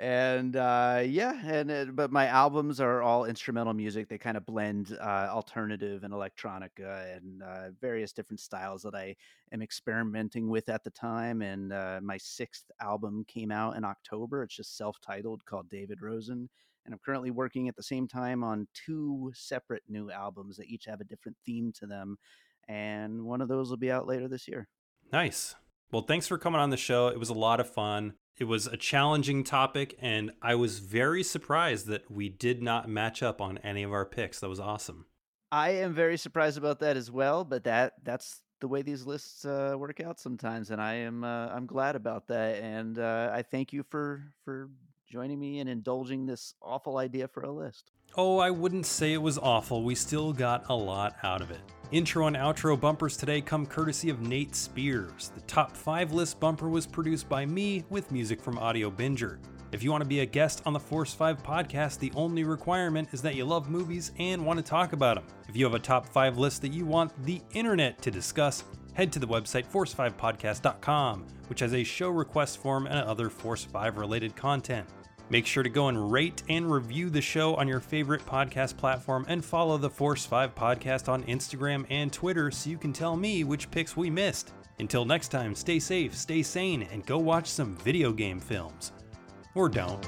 and uh yeah and it, but my albums are all instrumental music. They kind of blend uh alternative and electronica and uh various different styles that I am experimenting with at the time. And uh my sixth album came out in October. It's just self-titled, called David Rosen. and I'm currently working at the same time on two separate new albums that each have a different theme to them, and one of those will be out later this year. Nice. Well, thanks for coming on the show. It was a lot of fun. It was a challenging topic, and I was very surprised that we did not match up on any of our picks. That was awesome. I am very surprised about that as well, but that that's the way these lists uh, work out sometimes, and I am uh, I'm glad about that, and uh, I thank you for for joining me and indulging this awful idea for a list. Oh, I wouldn't say it was awful. We still got a lot out of it. Intro and outro bumpers today come courtesy of Nate Spears. The top five list bumper was produced by me with music from Audio Binger. If you want to be a guest on the Force five podcast, the only requirement is that you love movies and want to talk about them. If you have a top five list that you want the internet to discuss, head to the website force five podcast dot com, which has a show request form and other Force five related content. Make sure to go and rate and review the show on your favorite podcast platform and follow the Force five podcast on Instagram and Twitter so you can tell me which picks we missed. Until next time, stay safe, stay sane, and go watch some video game films. Or don't.